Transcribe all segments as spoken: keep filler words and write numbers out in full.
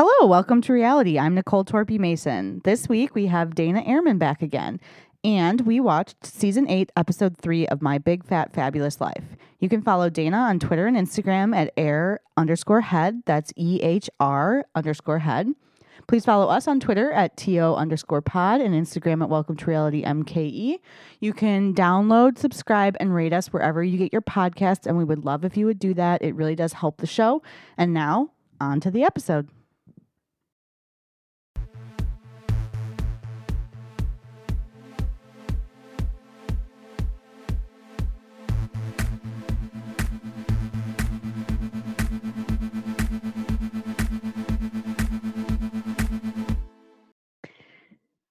Hello, welcome to reality. I'm Nicole Torpy-Mason. This week we have Dana Ehrman back again, and we watched season eight, episode three of My Big Fat Fabulous Life. You can follow Dana on Twitter and Instagram at air underscore head. That's E H R underscore head. Please follow us on Twitter at T O underscore pod and Instagram at Welcome to Reality M K E. You can download, subscribe, and rate us wherever you get your podcasts, and we would love if you would do that. It really does help the show. And now, on to the episode.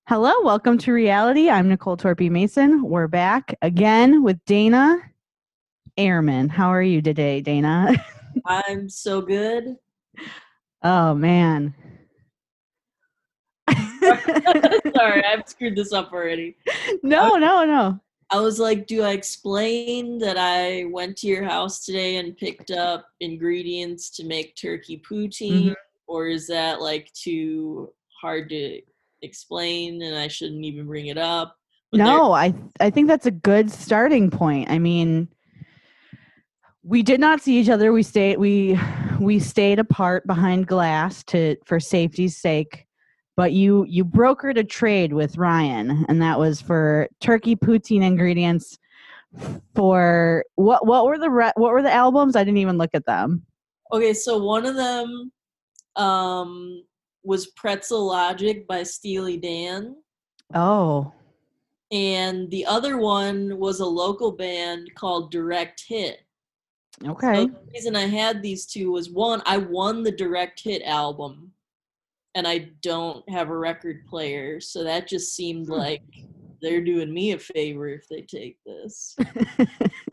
Hello, welcome to reality. I'm Nicole Torpy-Mason. We're back again with Dana Ehrman. How are you today, Dana? I'm so good. Oh, man. Sorry, I've screwed this up already. No, was, no, no. I was like, do I explain that I went to your house today and picked up ingredients to make turkey poutine? Mm-hmm. Or is that like too hard to explain and I shouldn't even bring it up? But no, I I think that's a good starting point. I mean, we did not see each other. We stayed we we stayed apart behind glass to for safety's sake. But you you brokered a trade with Ryan, and that was for turkey poutine ingredients for what what were the re- what were the albums? I didn't even look at them. Okay, so one of them um was Pretzel Logic by Steely Dan. Oh. And the other one was a local band called Direct Hit. Okay. So the reason I had these two was, one, I won the Direct Hit album, and I don't have a record player, so that just seemed hmm. like they're doing me a favor if they take this.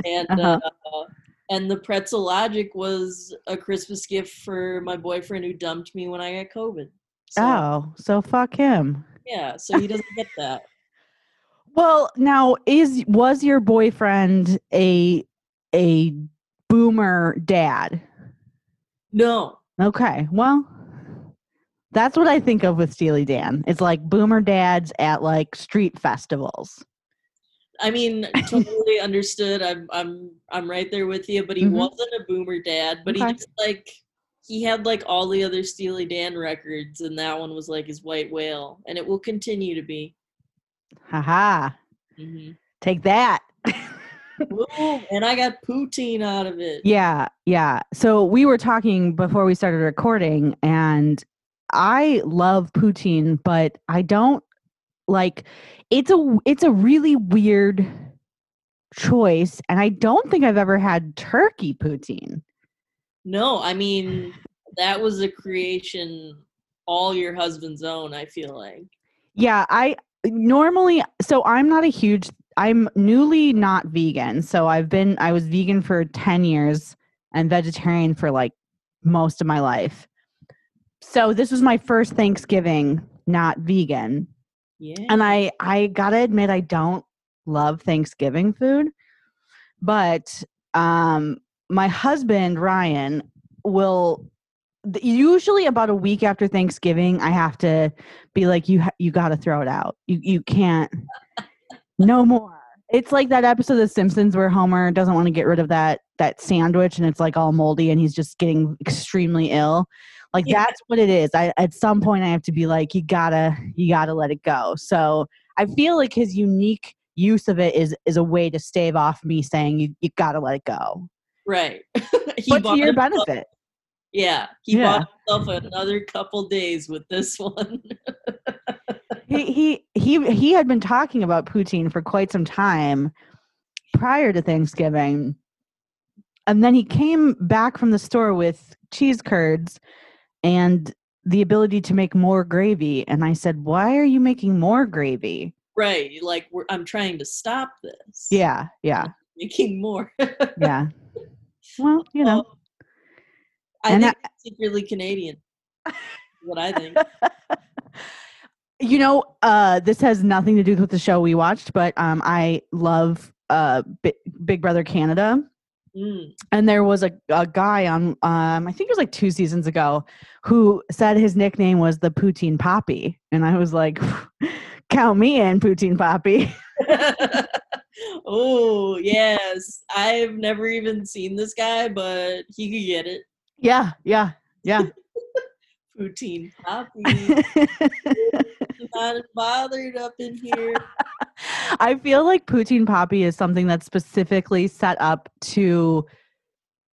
and uh-huh. uh And the Pretzel Logic was a Christmas gift for my boyfriend who dumped me when I got COVID. So, oh, so fuck him. Yeah, so he doesn't get that. Well, now, is was your boyfriend a a boomer dad? No. Okay, well, that's what I think of with Steely Dan. It's like boomer dads at like street festivals. I mean, totally understood. I'm, I'm, I'm right there with you. But he mm-hmm. wasn't a boomer dad. But okay. he just like he had like all the other Steely Dan records, and that one was like his white whale, and it will continue to be. Ha ha! Mm-hmm. Take that. Ooh, and I got poutine out of it. Yeah, yeah. So we were talking before we started recording, and I love poutine, but I don't. Like it's a it's a really weird choice, and I don't think I've ever had turkey poutine. No, I mean that was a creation all your husband's own, I feel like. Yeah, I normally so I'm not a huge I'm newly not vegan. So I've been I was vegan for ten years and vegetarian for like most of my life. So this was my first Thanksgiving not vegan. Yeah. And I, I gotta admit, I don't love Thanksgiving food, but um, my husband, Ryan, will usually about a week after Thanksgiving, I have to be like, you, ha- you gotta throw it out. You, you can't, no more. It's like that episode of The Simpsons where Homer doesn't want to get rid of that, that sandwich, and it's like all moldy and he's just getting extremely ill. Like, yeah. That's what it is. I, at some point I have to be like, you gotta, you gotta let it go. So I feel like his unique use of it is, is a way to stave off me saying you, you gotta let it go. Right. But to your benefit. Himself, yeah. He yeah. bought himself another couple days with this one. he, he, he, he had been talking about poutine for quite some time prior to Thanksgiving. And then he came back from the store with cheese curds and the ability to make more gravy. And I said, why are you making more gravy? Right. Like, we're, I'm trying to stop this. Yeah. Yeah. I'm making more. Yeah. Well, you know. Um, I and think I, it's secretly Canadian. What I think. You know, uh, this has nothing to do with the show we watched, but um, I love uh, B- Big Brother Canada. Mm. And there was a, a guy on, um, I think it was like two seasons ago, who said his nickname was the Poutine Poppy. And I was like, count me in, Poutine Poppy. Oh, yes. I've never even seen this guy, but he could get it. Yeah, yeah, yeah. Poutine Poppy. Not bothered up in here. I feel like Poutine Poppy is something that's specifically set up to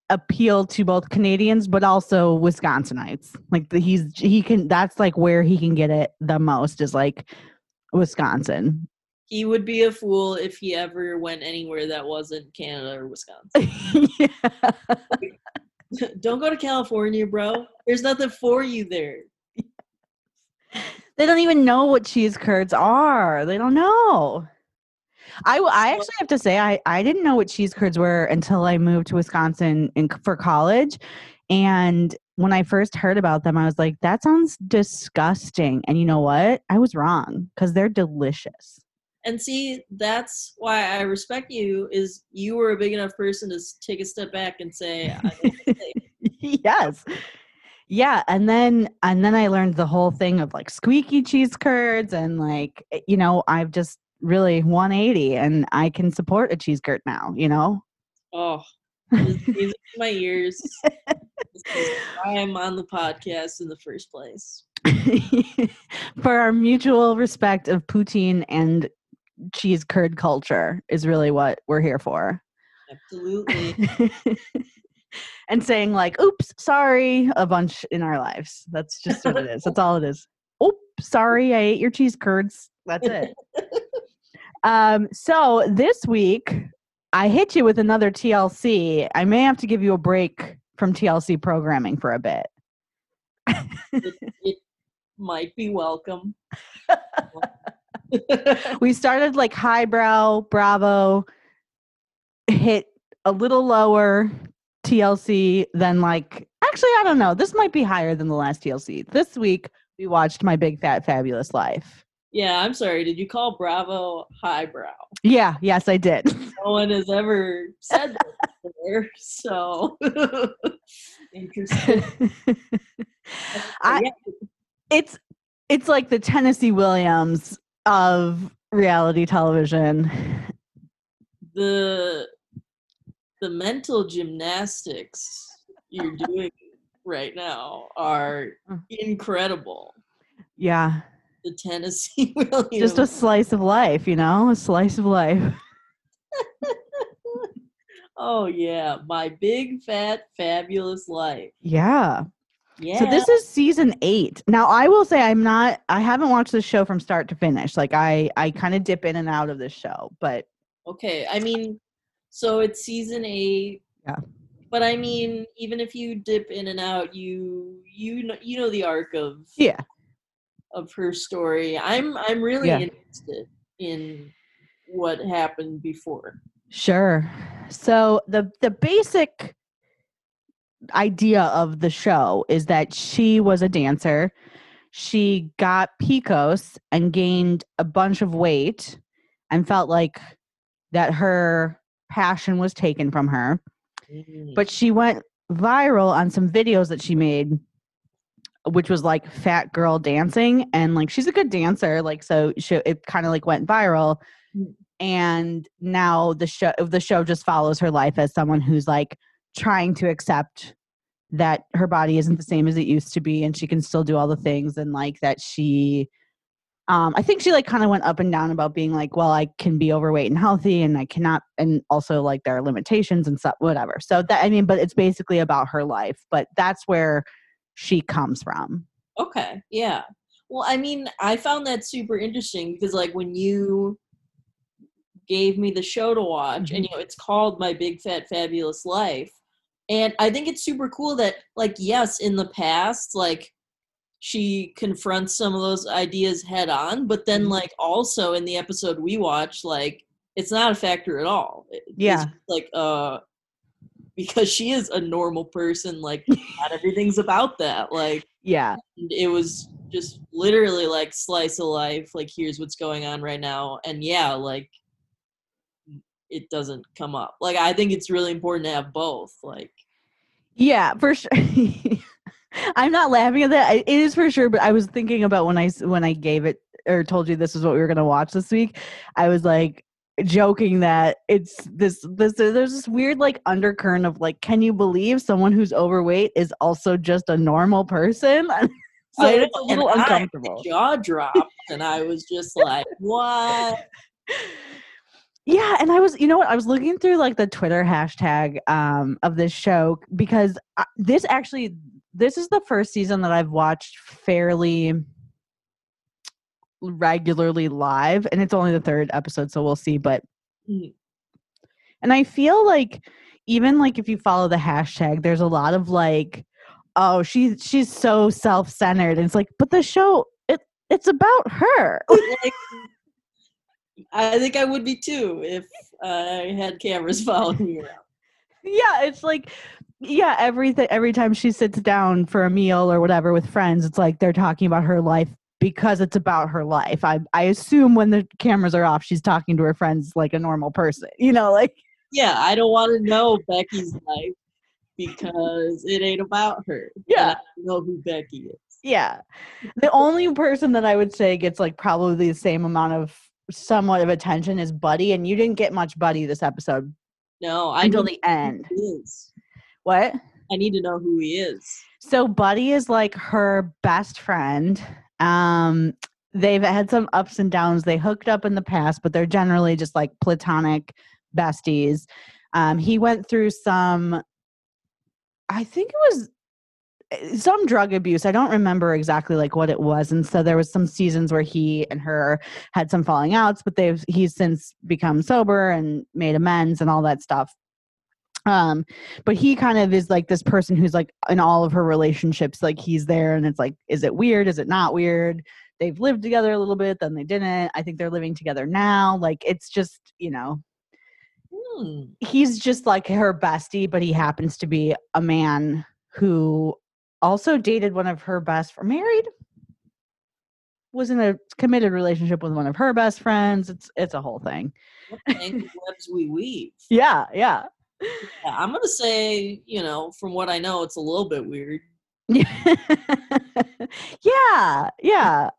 appeal to both Canadians, but also Wisconsinites. Like the, he's, he can, that's like where he can get it the most is like Wisconsin. He would be a fool if he ever went anywhere that wasn't Canada or Wisconsin. Don't go to California, bro. There's nothing for you there. They don't even know what cheese curds are. They don't know. I, I actually have to say, I, I didn't know what cheese curds were until I moved to Wisconsin in, for college. And when I first heard about them, I was like, that sounds disgusting. And you know what? I was wrong because they're delicious. And see, that's why I respect you, is you were a big enough person to take a step back and say, I don't say. Yes. Yeah, and then and then I learned the whole thing of like squeaky cheese curds and like, you know, I've just really one eighty and I can support a cheese curd now, you know? Oh, this is my ears. This is why I'm on the podcast in the first place. For our mutual respect of poutine and cheese curd culture is really what we're here for. Absolutely. And saying like, oops, sorry, a bunch in our lives. That's just what it is. That's all it is. Oops, sorry, I ate your cheese curds. That's it. um, so this week, I hit you with another T L C. I may have to give you a break from T L C programming for a bit. it, it might be welcome. We started like highbrow, Bravo, hit a little lower, T L C, then like, actually, I don't know. This might be higher than the last T L C. This week, we watched My Big Fat Fabulous Life. Yeah, I'm sorry. Did you call Bravo highbrow? Yeah, yes, I did. No one has ever said that before, so interesting. I, yeah. It's it's like the Tennessee Williams of reality television. The... The mental gymnastics you're doing right now are incredible. Yeah. The Tennessee Williams. Just a slice of life, you know? A slice of life. Oh, yeah. My Big Fat Fabulous Life. Yeah. Yeah. So this is season eight. Now, I will say I'm not, I haven't watched this show from start to finish. Like, I, I kind of dip in and out of this show, but. Okay. I mean. So it's season eight. Yeah. But I mean, even if you dip in and out, you you know you know the arc of yeah of her story. I'm I'm really yeah. interested in what happened before. Sure. So the the basic idea of the show is that she was a dancer. She got P C O S and gained a bunch of weight and felt like that her passion was taken from her, but she went viral on some videos that she made, which was like fat girl dancing, and like she's a good dancer, like so she, it kind of like went viral, and now the show the show just follows her life as someone who's like trying to accept that her body isn't the same as it used to be, and she can still do all the things, and like that she Um, I think she like kind of went up and down about being like, well, I can be overweight and healthy and I cannot. And also like there are limitations and stuff, whatever. So that, I mean, but it's basically about her life, but that's where she comes from. Okay. Yeah. Well, I mean, I found that super interesting because like when you gave me the show to watch mm-hmm. and you know, it's called My Big Fat Fabulous Life. And I think it's super cool that like, yes, in the past, like she confronts some of those ideas head on, but then like also in the episode we watched, like it's not a factor at all. Yeah. It's like, uh, because she is a normal person, like not everything's about that. Like, yeah, it was just literally like slice of life. Like here's what's going on right now. And yeah, like it doesn't come up. Like, I think it's really important to have both. Like, yeah, for sure. I'm not laughing at that. It is for sure. But I was thinking about when I, when I gave it or told you this is what we were going to watch this week, I was like joking that it's this, this, there's this weird like undercurrent of like, can you believe someone who's overweight is also just a normal person? So I it's know, a little uncomfortable. I, jaw dropped, and I was just like, what? Yeah, and I was, you know what, I was looking through like the Twitter hashtag um, of this show, because I, this actually, this is the first season that I've watched fairly regularly live, and it's only the third episode, so we'll see. But and I feel like even like if you follow the hashtag, there's a lot of like, oh, she she's so self-centered, and it's like, but the show it it's about her. Like, I think I would be too if uh, I had cameras following me around. Yeah, it's like, yeah, everything. Every time she sits down for a meal or whatever with friends, it's like they're talking about her life because it's about her life. I I assume when the cameras are off, she's talking to her friends like a normal person. You know, like, yeah, I don't want to know Becky's life, because it ain't about her. Yeah. I don't know who Becky is. Yeah. The only person that I would say gets like probably the same amount of somewhat of attention is Buddy, and you didn't get much Buddy this episode. No, I until the end. Is. What? I need to know who he is. So Buddy is like her best friend. Um, they've had some ups and downs. They hooked up in the past, but they're generally just like platonic besties. Um, he went through some I think it was some drug abuse. I don't remember exactly like what it was. And so there was some seasons where he and her had some falling outs, but they've, he's since become sober and made amends and all that stuff. Um, but he kind of is like this person who's like in all of her relationships, like he's there, and it's like, is it weird? Is it not weird? They've lived together a little bit, then they didn't. I think they're living together now. Like, it's just, you know, he's just like her bestie, but he happens to be a man who also dated one of her best friends, married, was in a committed relationship with one of her best friends. It's it's a whole thing. What tangled webs we weave. Yeah, yeah, yeah. I'm going to say, you know, from what I know, it's a little bit weird. Yeah, yeah.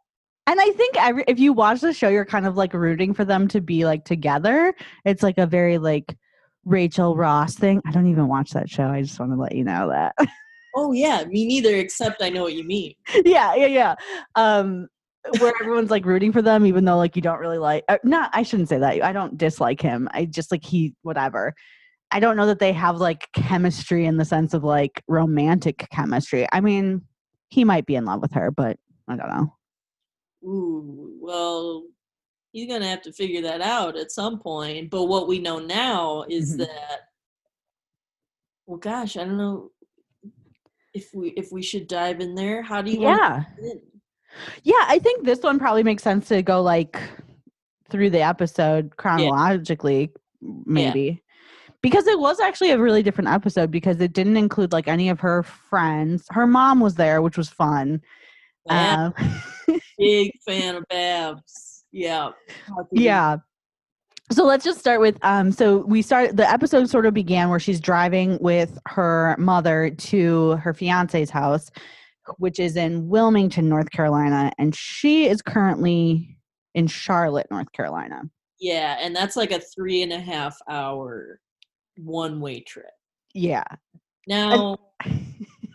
And I think every, if you watch the show, you're kind of like rooting for them to be like together. It's like a very like Rachel Ross thing. I don't even watch that show. I just want to let you know that. Oh, yeah. Me neither, except I know what you mean. Yeah, yeah, yeah. Um, where everyone's like rooting for them, even though like you don't really like – no, I shouldn't say that. I don't dislike him. I just like he – whatever. I don't know that they have like chemistry in the sense of like romantic chemistry. I mean, he might be in love with her, but I don't know. Ooh, well, he's going to have to figure that out at some point. But what we know now is mm-hmm. that, well, gosh, I don't know if we if we should dive in there. How do you yeah. want to dive in? Yeah, I think this one probably makes sense to go, like, through the episode chronologically, yeah. maybe. Yeah. Because it was actually a really different episode because it didn't include, like, any of her friends. Her mom was there, which was fun. Yeah. Um, big fan of Babs. Yeah. Yeah. So let's just start with, um, so we start, the episode sort of began where she's driving with her mother to her fiance's house, which is in Wilmington, North Carolina. And she is currently in Charlotte, North Carolina. Yeah. And that's like a three and a half hour one way trip. Yeah. Now,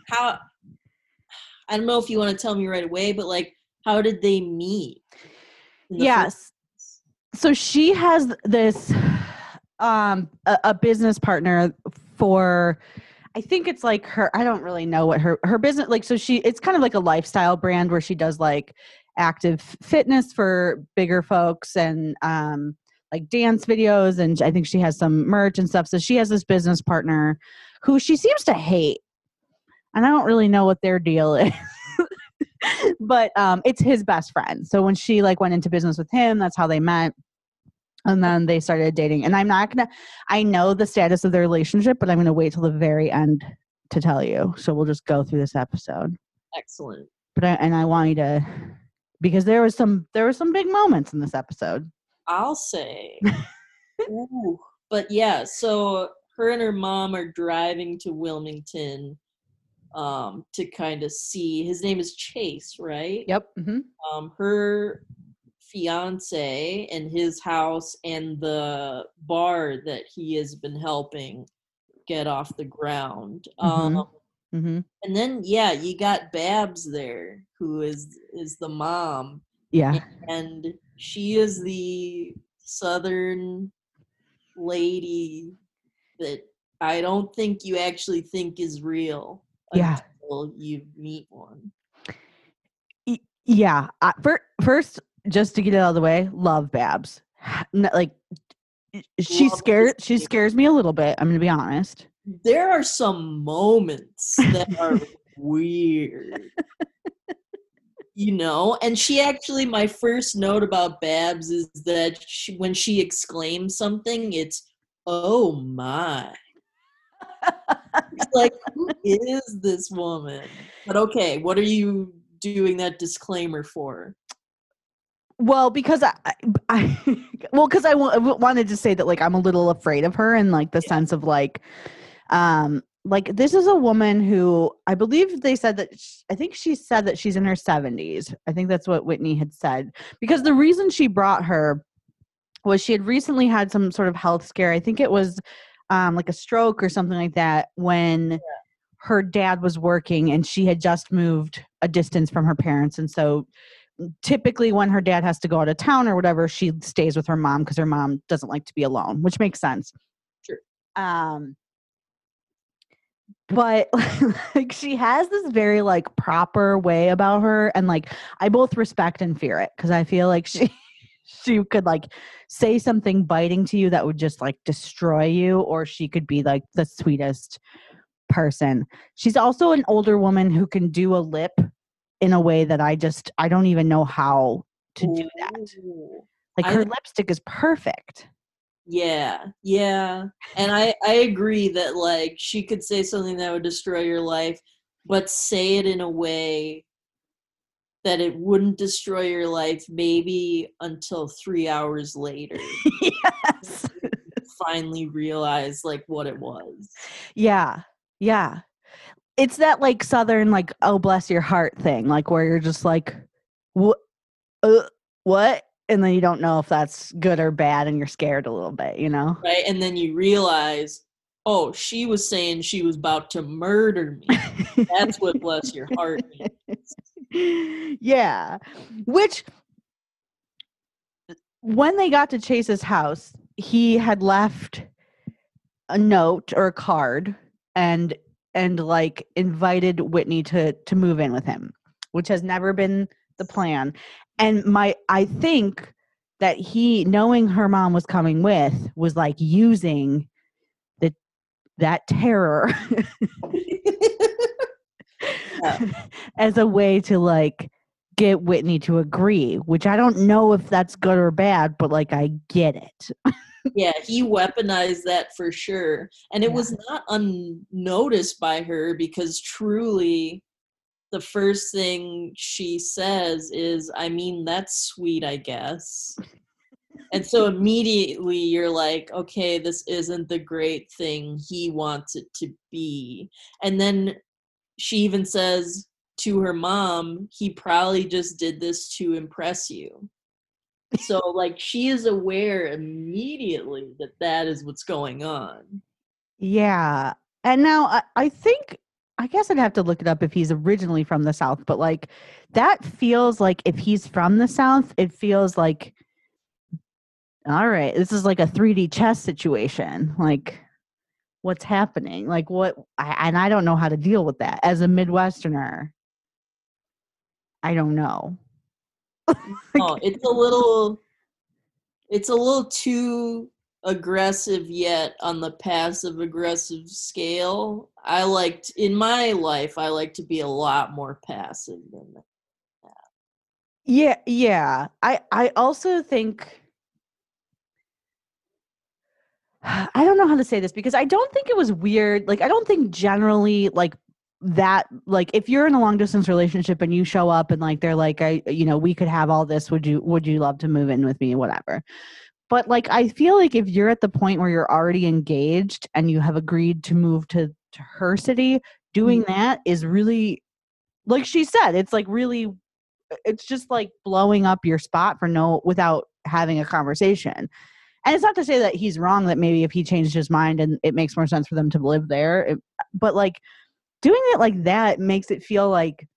how, I don't know if you want to tell me right away, but like, how did they meet? Yes. So she has this, um, a, a business partner for, I think it's like her, I don't really know what her, her business, like, so she, it's kind of like a lifestyle brand where she does like active fitness for bigger folks and, um, like dance videos. And I think she has some merch and stuff. So she has this business partner who she seems to hate. And I don't really know what their deal is. But um, it's his best friend. So when she like went into business with him, that's how they met. And then they started dating. And I'm not going to, I know the status of their relationship, but I'm going to wait till the very end to tell you. So we'll just go through this episode. Excellent. But I, and I want you to, because there was some, there were some big moments in this episode. I'll say, ooh, But yeah, so her and her mom are driving to Wilmington um, to kind of see. His name is Chase, right? Yep. Mm-hmm. Um, her fiance and his house and the bar that he has been helping get off the ground. Mm-hmm. Um, mm-hmm. And then, yeah, you got Babs there, who is is the mom. Yeah. And she is the Southern lady that I don't think you actually think is real yeah. until you meet one. Yeah. I, for, first, just to get it out of the way, love Babs. Not, like, she love scares. She scares me a little bit. I'm going to be honest. There are some moments that are weird. You know, and she actually, my first note about Babs is that she, when she exclaims something, it's, oh my. It's like, who is this woman? But okay, what are you doing that disclaimer for? Well, because I, I well, because I w- wanted to say that, like, I'm a little afraid of her in, like, the yeah. sense of, like, um, like, this is a woman who, I believe they said that, she, I think she said that she's in her seventies. I think that's what Whitney had said. Because the reason she brought her was she had recently had some sort of health scare. I think it was um, like a stroke or something like that when yeah. her dad was working and she had just moved a distance from her parents. And so typically when her dad has to go out of town or whatever, she stays with her mom because her mom doesn't like to be alone, which makes sense. Sure. Um. But, like, she has this very, like, proper way about her. And, like, I both respect and fear it because I feel like she she could, like, say something biting to you that would just, like, destroy you. Or she could be, like, the sweetest person. She's also an older woman who can do a lip in a way that I just, I don't even know how to Ooh. do that. Like, her I- lipstick is perfect. Yeah, yeah. And I, I agree that, like, she could say something that would destroy your life, but say it in a way that it wouldn't destroy your life maybe until three hours later. Yes. Finally realize, like, what it was. Yeah, yeah. It's that, like, Southern, like, oh, bless your heart thing, like, where you're just like, what? Uh, what? And then you don't know if that's good or bad and you're scared a little bit, you know? Right. And then you realize, oh, she was saying she was about to murder me. That's what bless your heart means. Yeah. Which, when they got to Chase's house, he had left a note or a card and, and like, invited Whitney to, to move in with him, which has never been the plan. And my, I think that he, knowing her mom was coming with, was like using the that terror yeah. as a way to, like, get Whitney to agree, which I don't know if that's good or bad, but, like, I get it. Yeah, he weaponized that for sure. And it yeah. was not unnoticed by her because truly, the first thing she says is, I mean, that's sweet, I guess. And so immediately you're like, okay, this isn't the great thing he wants it to be. And then she even says to her mom, he probably just did this to impress you. So, like, she is aware immediately that that is what's going on. Yeah. And now I, I think... I guess I'd have to look it up if he's originally from the South, but, like, that feels like if he's from the South, it feels like, all right, this is like a three D chess situation. Like, what's happening? Like, what, I, and I don't know how to deal with that as a Midwesterner. I don't know. No, it's a little, it's a little too aggressive yet on the passive aggressive scale. I liked in my life I like to be a lot more passive than that. Yeah, yeah. I I also think I don't know how to say this because I don't think it was weird. Like, I don't think generally, like, that, like, if you're in a long distance relationship and you show up and, like, they're like, I, you know, we could have all this, would you would you love to move in with me, whatever. But like, I feel like if you're at the point where you're already engaged and you have agreed to move to, to her city, doing mm-hmm. that is really, like she said, it's like really, it's just like blowing up your spot for no, without having a conversation. And it's not to say that he's wrong, that maybe if he changed his mind and it makes more sense for them to live there. It, but like doing it like that makes it feel like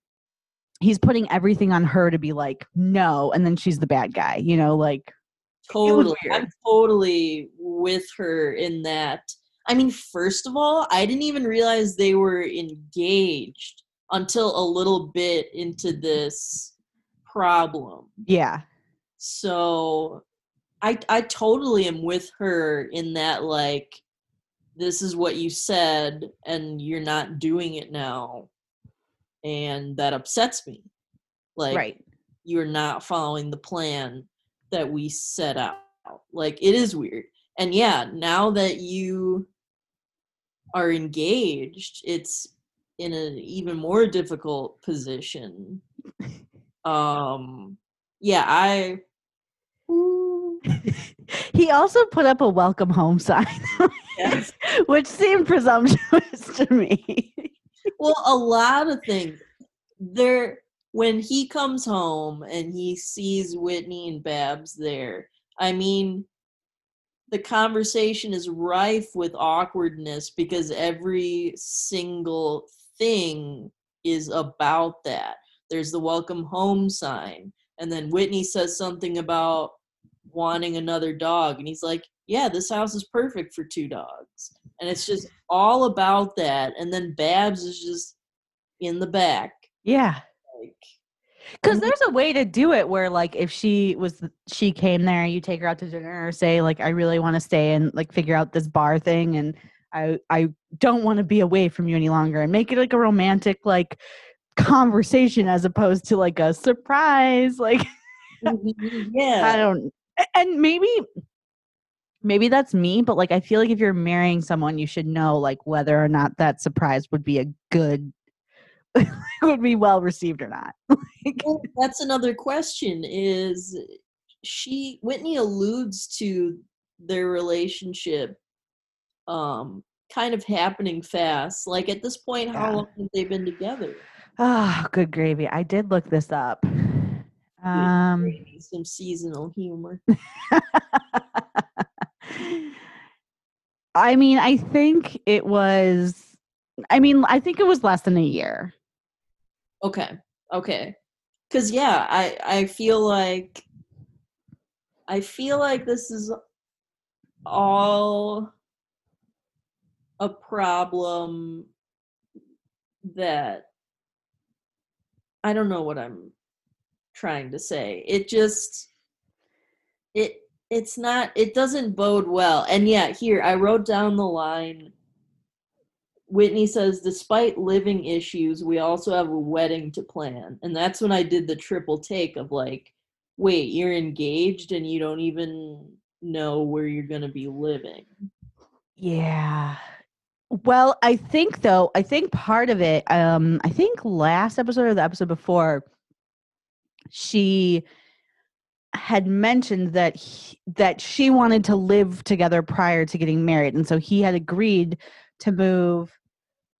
he's putting everything on her to be like, no. And then she's the bad guy, you know, like. Totally. I'm totally with her in that. I mean, first of all, I didn't even realize they were engaged until a little bit into this problem. Yeah. So I I totally am with her in that, like, this is what you said and you're not doing it now. And that upsets me. Like, right. You're not following the plan that we set out. Like, it is weird. And yeah, now that you are engaged, it's in an even more difficult position. Um, yeah, I... He also put up a welcome home sign, yes. which seemed presumptuous to me. Well, a lot of things. There... When he comes home and he sees Whitney and Babs there, I mean, the conversation is rife with awkwardness because every single thing is about that. There's the welcome home sign. And then Whitney says something about wanting another dog. And he's like, yeah, this house is perfect for two dogs. And it's just all about that. And then Babs is just in the back. Yeah. Because there's a way to do it where, like, if she was she came there, you take her out to dinner or say, like, I really want to stay and, like, figure out this bar thing, and I I don't want to be away from you any longer, and make it like a romantic, like, conversation as opposed to like a surprise, like yeah I don't and maybe maybe that's me, but like I feel like if you're marrying someone, you should know, like, whether or not that surprise would be a good would be well received or not. Well, that's another question. Is she Whitney alludes to their relationship um kind of happening fast. Like, at this point, yeah. How long have they been together? Oh, good gravy. I did look this up. Um some seasonal humor. I mean, I think it was I mean, I think it was less than a year. Okay. Okay. Cause yeah, I, I feel like, I feel like this is all a problem that I don't know what I'm trying to say. It just, it, it's not, it doesn't bode well. And yeah, here, I wrote down the line. Whitney says, despite living issues, we also have a wedding to plan. And that's when I did the triple take of like, wait, you're engaged and you don't even know where you're going to be living. Yeah. Well, I think though, I think part of it, um, I think last episode or the episode before, she had mentioned that he, that she wanted to live together prior to getting married. And so he had agreed to move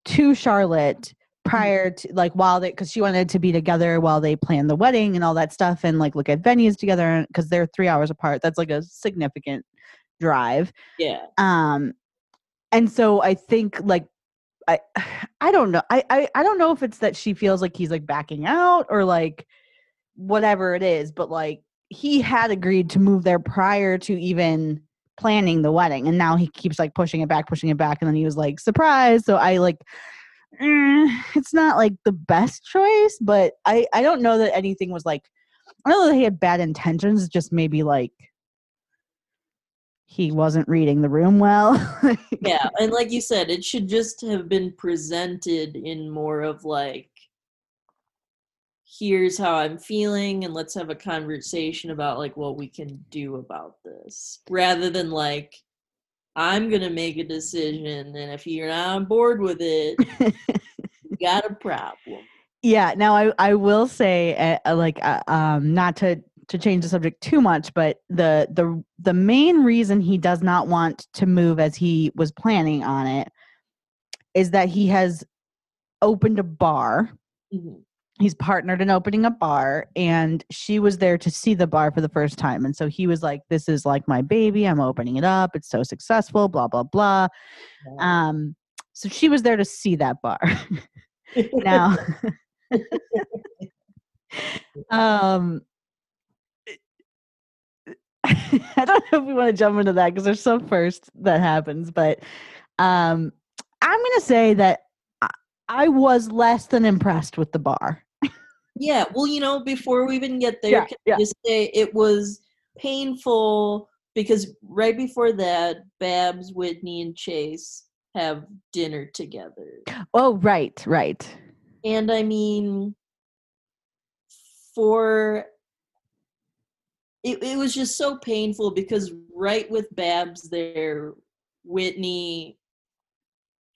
to Charlotte prior to, like, while they, because she wanted to be together while they planned the wedding and all that stuff, and like look at venues together because they're three hours apart. That's like a significant drive. Yeah. Um, and so I think like I, I don't know. I, I, I don't know if it's that she feels like he's like backing out or like whatever it is, but like he had agreed to move there prior to even planning the wedding, and now he keeps like pushing it back pushing it back and then he was like, surprise. So I like eh, it's not like the best choice, but I I don't know that anything was like, I don't know that he had bad intentions, just maybe like he wasn't reading the room well. Yeah, and like you said, it should just have been presented in more of like, here's how I'm feeling, and let's have a conversation about like what we can do about this, rather than like, I'm going to make a decision, and if you're not on board with it, you got a problem. Yeah. Now I, I will say uh, like, uh, um, not to to change the subject too much, but the the the main reason he does not want to move as he was planning on it is that he has opened a bar. Mm-hmm. He's partnered in opening a bar, and she was there to see the bar for the first time. And so he was like, this is like my baby. I'm opening it up. It's so successful, blah, blah, blah. Wow. Um, so she was there to see that bar. Now, um, I don't know if we want to jump into that because there's some first that happens, but um, I'm going to say that I was less than impressed with the bar. Yeah. Well, you know, before we even get there, yeah, can yeah. I just say it was painful because right before that, Babs, Whitney, and Chase have dinner together. Oh, right, right. And I mean, for it, it was just so painful because right with Babs there, Whitney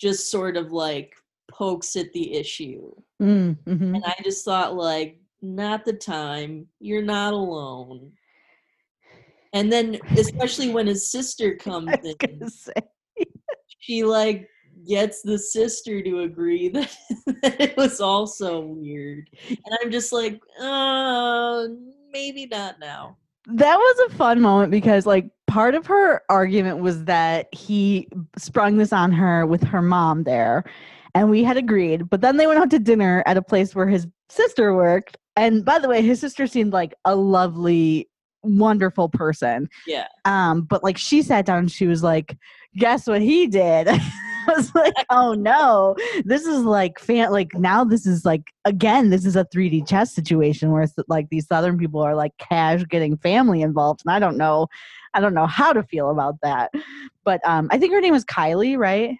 just sort of like pokes at the issue. Mm, mm-hmm. And I just thought, like, not the time. You're not alone. And then especially when his sister comes in, she like gets the sister to agree that, that it was also weird. And I'm just like, uh, maybe not now. That was a fun moment because like part of her argument was that he sprung this on her with her mom there. And we had agreed, but then they went out to dinner at a place where his sister worked. And by the way, his sister seemed like a lovely, wonderful person. Yeah. Um, but like she sat down and she was like, guess what he did? I was like, oh no, this is like, fan- like now this is like, again, this is a three D chess situation where it's like these Southern people are like cash getting family involved. And I don't know, I don't know how to feel about that. But um, I think her name was Kylie, right?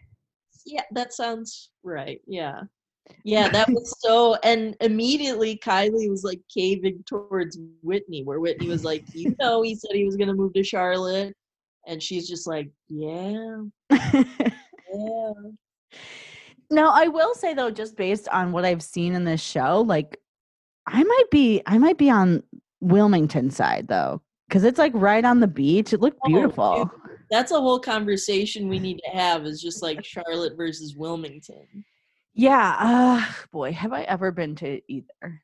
Yeah, that sounds right. Yeah. Yeah, that was so. And immediately Kylie was like caving towards Whitney, where Whitney was like, you know, he said he was going to move to Charlotte. And she's just like, yeah. Yeah. Now, I will say, though, just based on what I've seen in this show, like I might be I might be on Wilmington side, though, because it's like right on the beach. It looked beautiful. Oh, that's a whole conversation we need to have, is just like Charlotte versus Wilmington. Yeah. Uh, boy, have I ever been to either?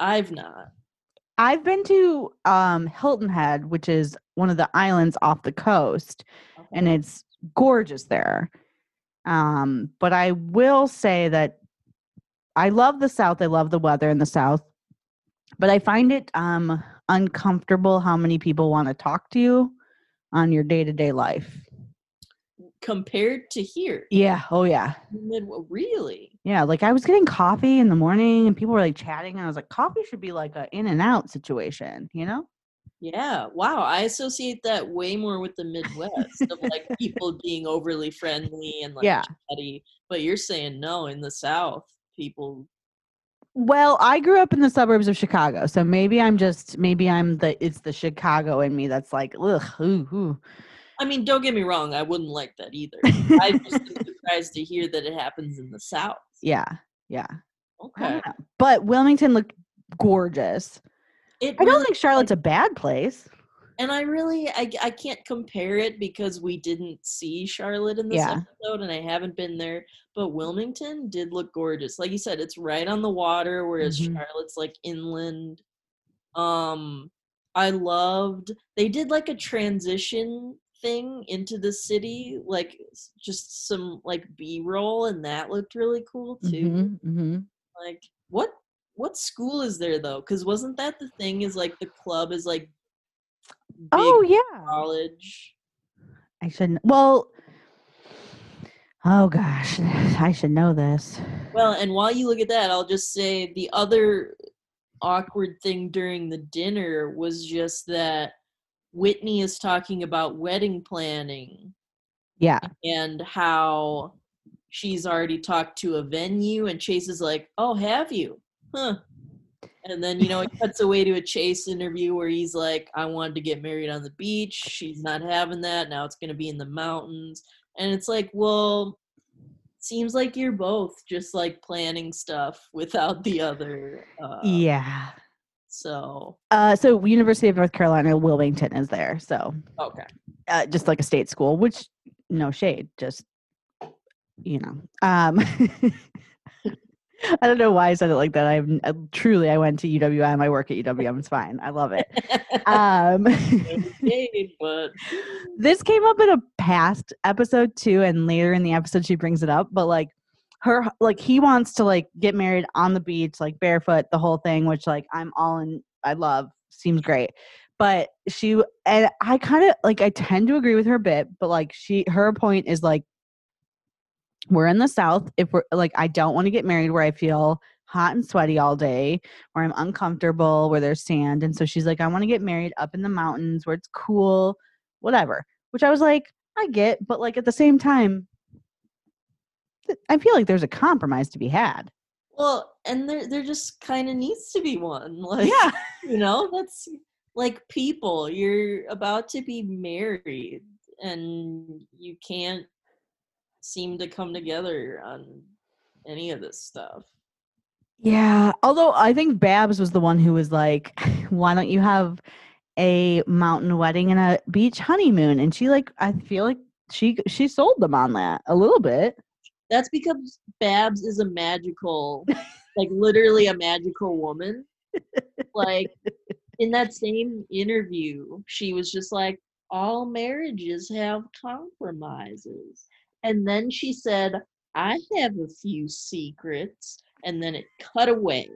I've not. I've been to um, Hilton Head, which is one of the islands off the coast, okay. And it's gorgeous there. Um, but I will say that I love the South. I love the weather in the South. But I find it um, uncomfortable how many people want to talk to you on your day-to-day life compared to here. Yeah. Oh yeah. Really? Yeah. Like I was getting coffee in the morning and people were like chatting and I was like, coffee should be like a in and out situation, you know? Yeah. Wow. I associate that way more with the Midwest of like people being overly friendly and like yeah. chatty, but you're saying no, in the South people. Well, I grew up in the suburbs of Chicago, so maybe I'm just, maybe I'm the, it's the Chicago in me that's like, ugh, ooh, ooh. I mean, don't get me wrong. I wouldn't like that either. I'm just surprised to hear that it happens in the South. Yeah, yeah. Okay. But Wilmington looked gorgeous. It I don't really, think Charlotte's I, a bad place. And I really, I, I can't compare it because we didn't see Charlotte in this yeah. episode and I haven't been there. But Wilmington did look gorgeous. Like you said, it's right on the water, whereas mm-hmm. Charlotte's like inland. Um, I loved they did like a transition thing into the city, like just some like B-roll, and that looked really cool too. Mm-hmm, mm-hmm. Like what what school is there though? Because wasn't that the thing? Is like the club is like big oh yeah college. I shouldn't. Well. Oh gosh, I should know this. Well, and while you look at that, I'll just say the other awkward thing during the dinner was just that Whitney is talking about wedding planning. Yeah. And how she's already talked to a venue, and Chase is like, oh, have you? Huh. And then, you know, it cuts away to a Chase interview where he's like, I wanted to get married on the beach. She's not having that. Now it's going to be in the mountains. And it's like, well, seems like you're both just like planning stuff without the other. Uh, yeah. So, uh, so University of North Carolina Wilmington is there. So, okay, uh, just like a state school, which no shade, just you know, um, I don't know why I said it like that. I uh, truly, I went to U W M. I work at U W M. It's fine. I love it. Um, this came up in a past episode too, and later in the episode she brings it up. But like her, like he wants to like get married on the beach, like barefoot, the whole thing. Which like I'm all in. I love. Seems great. But she and I kind of like I tend to agree with her a bit. But like she, her point is like, we're in the South. If we're like, I don't want to get married where I feel hot and sweaty all day, where I'm uncomfortable, where there's sand. And so she's like, I want to get married up in the mountains where it's cool, whatever, which I was like, I get, but like at the same time, I feel like there's a compromise to be had. Well, and there, there just kind of needs to be one. Like, yeah. You know, that's like people, you're about to be married and you can't seem to come together on any of this stuff. Yeah, although I think Babs was the one who was like, why don't you have a mountain wedding and a beach honeymoon? And she like, I feel like she she sold them on that a little bit. That's because Babs is a magical like literally a magical woman. Like in that same interview she was just like, all marriages have compromises. And then she said, I have a few secrets. And then it cut away.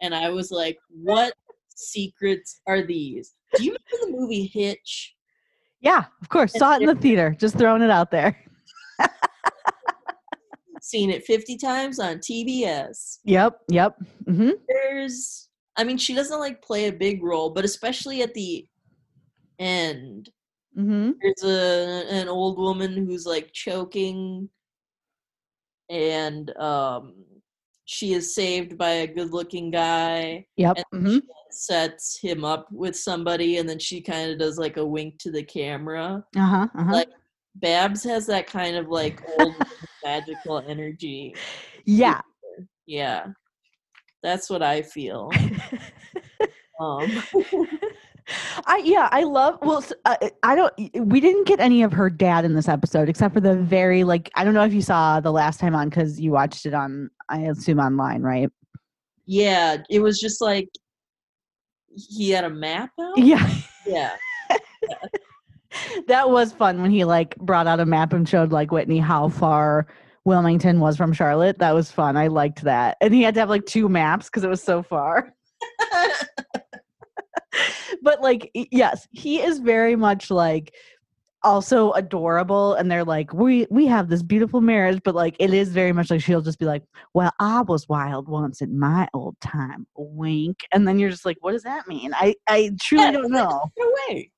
And I was like, what secrets are these? Do you remember the movie Hitch? Yeah, of course. And saw it in the theater. Just throwing it out there. Seen it fifty times on T B S. Yep, yep. Mm-hmm. There's, I mean, she doesn't like play a big role, but especially at the end. Mm-hmm. There's a an old woman who's like choking, and um, she is saved by a good-looking guy. Yep. And mm-hmm. She sets him up with somebody, and then she kind of does like a wink to the camera. Uh huh. Uh-huh. Like Babs has that kind of like old magical energy. Yeah. Yeah. That's what I feel. um. I yeah I love well uh, I don't we didn't get any of her dad in this episode except for the very like I don't know if you saw the last time on because you watched it on I assume online, right? Yeah, it was just like he had a map out. Yeah, yeah, yeah. That was fun when he like brought out a map and showed like Whitney how far Wilmington was from Charlotte. That was fun. I liked that, and he had to have like two maps because it was so far. But like, yes, he is very much like also adorable. And they're like, we, we have this beautiful marriage, but like, it is very much like, she'll just be like, well, I was wild once in my old time, wink. And then you're just like, what does that mean? I, I truly yeah, don't know. No way.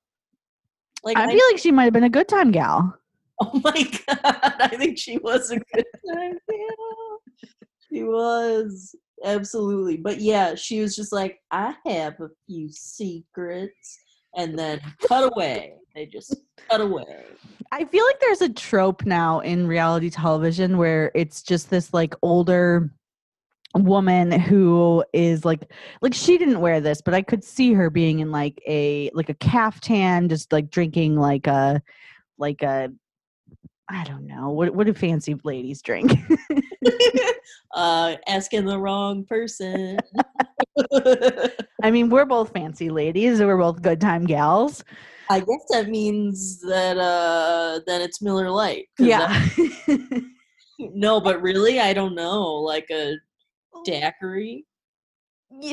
Like, I, I feel like she might've been a good time gal. Oh my God. I think she was a good time gal. She was. Absolutely. But yeah, she was just like, I have a few secrets, and then cut away. They just cut away. I feel like there's a trope now in reality television where it's just this like older woman who is like, like she didn't wear this, but I could see her being in like a, like a caftan, just like drinking like a, like a, I don't know. What what do fancy ladies drink? uh, asking the wrong person. I mean, we're both fancy ladies. We're both good time gals. I guess that means that uh, that it's Miller Lite. Yeah. That, no, but really, I don't know. Like a daiquiri?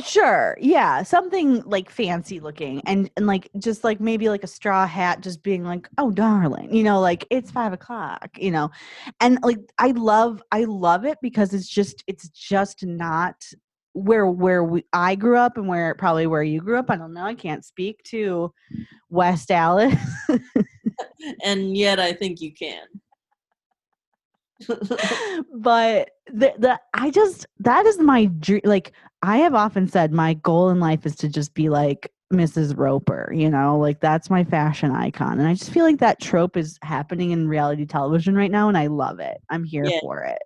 Sure. Yeah. Something like fancy looking and, and like just like maybe like a straw hat just being like, oh, darling, you know, like it's five o'clock, you know, and like I love I love it because it's just it's just not where where we, I grew up and where probably where you grew up. I don't know. I can't speak to West Allis. And yet I think you can. But the, the I just that is my dream. Like I have often said, my goal in life is to just be like Missus Roper, you know, like that's my fashion icon. And I just feel like that trope is happening in reality television right now, and I love it. I'm here yeah. for it.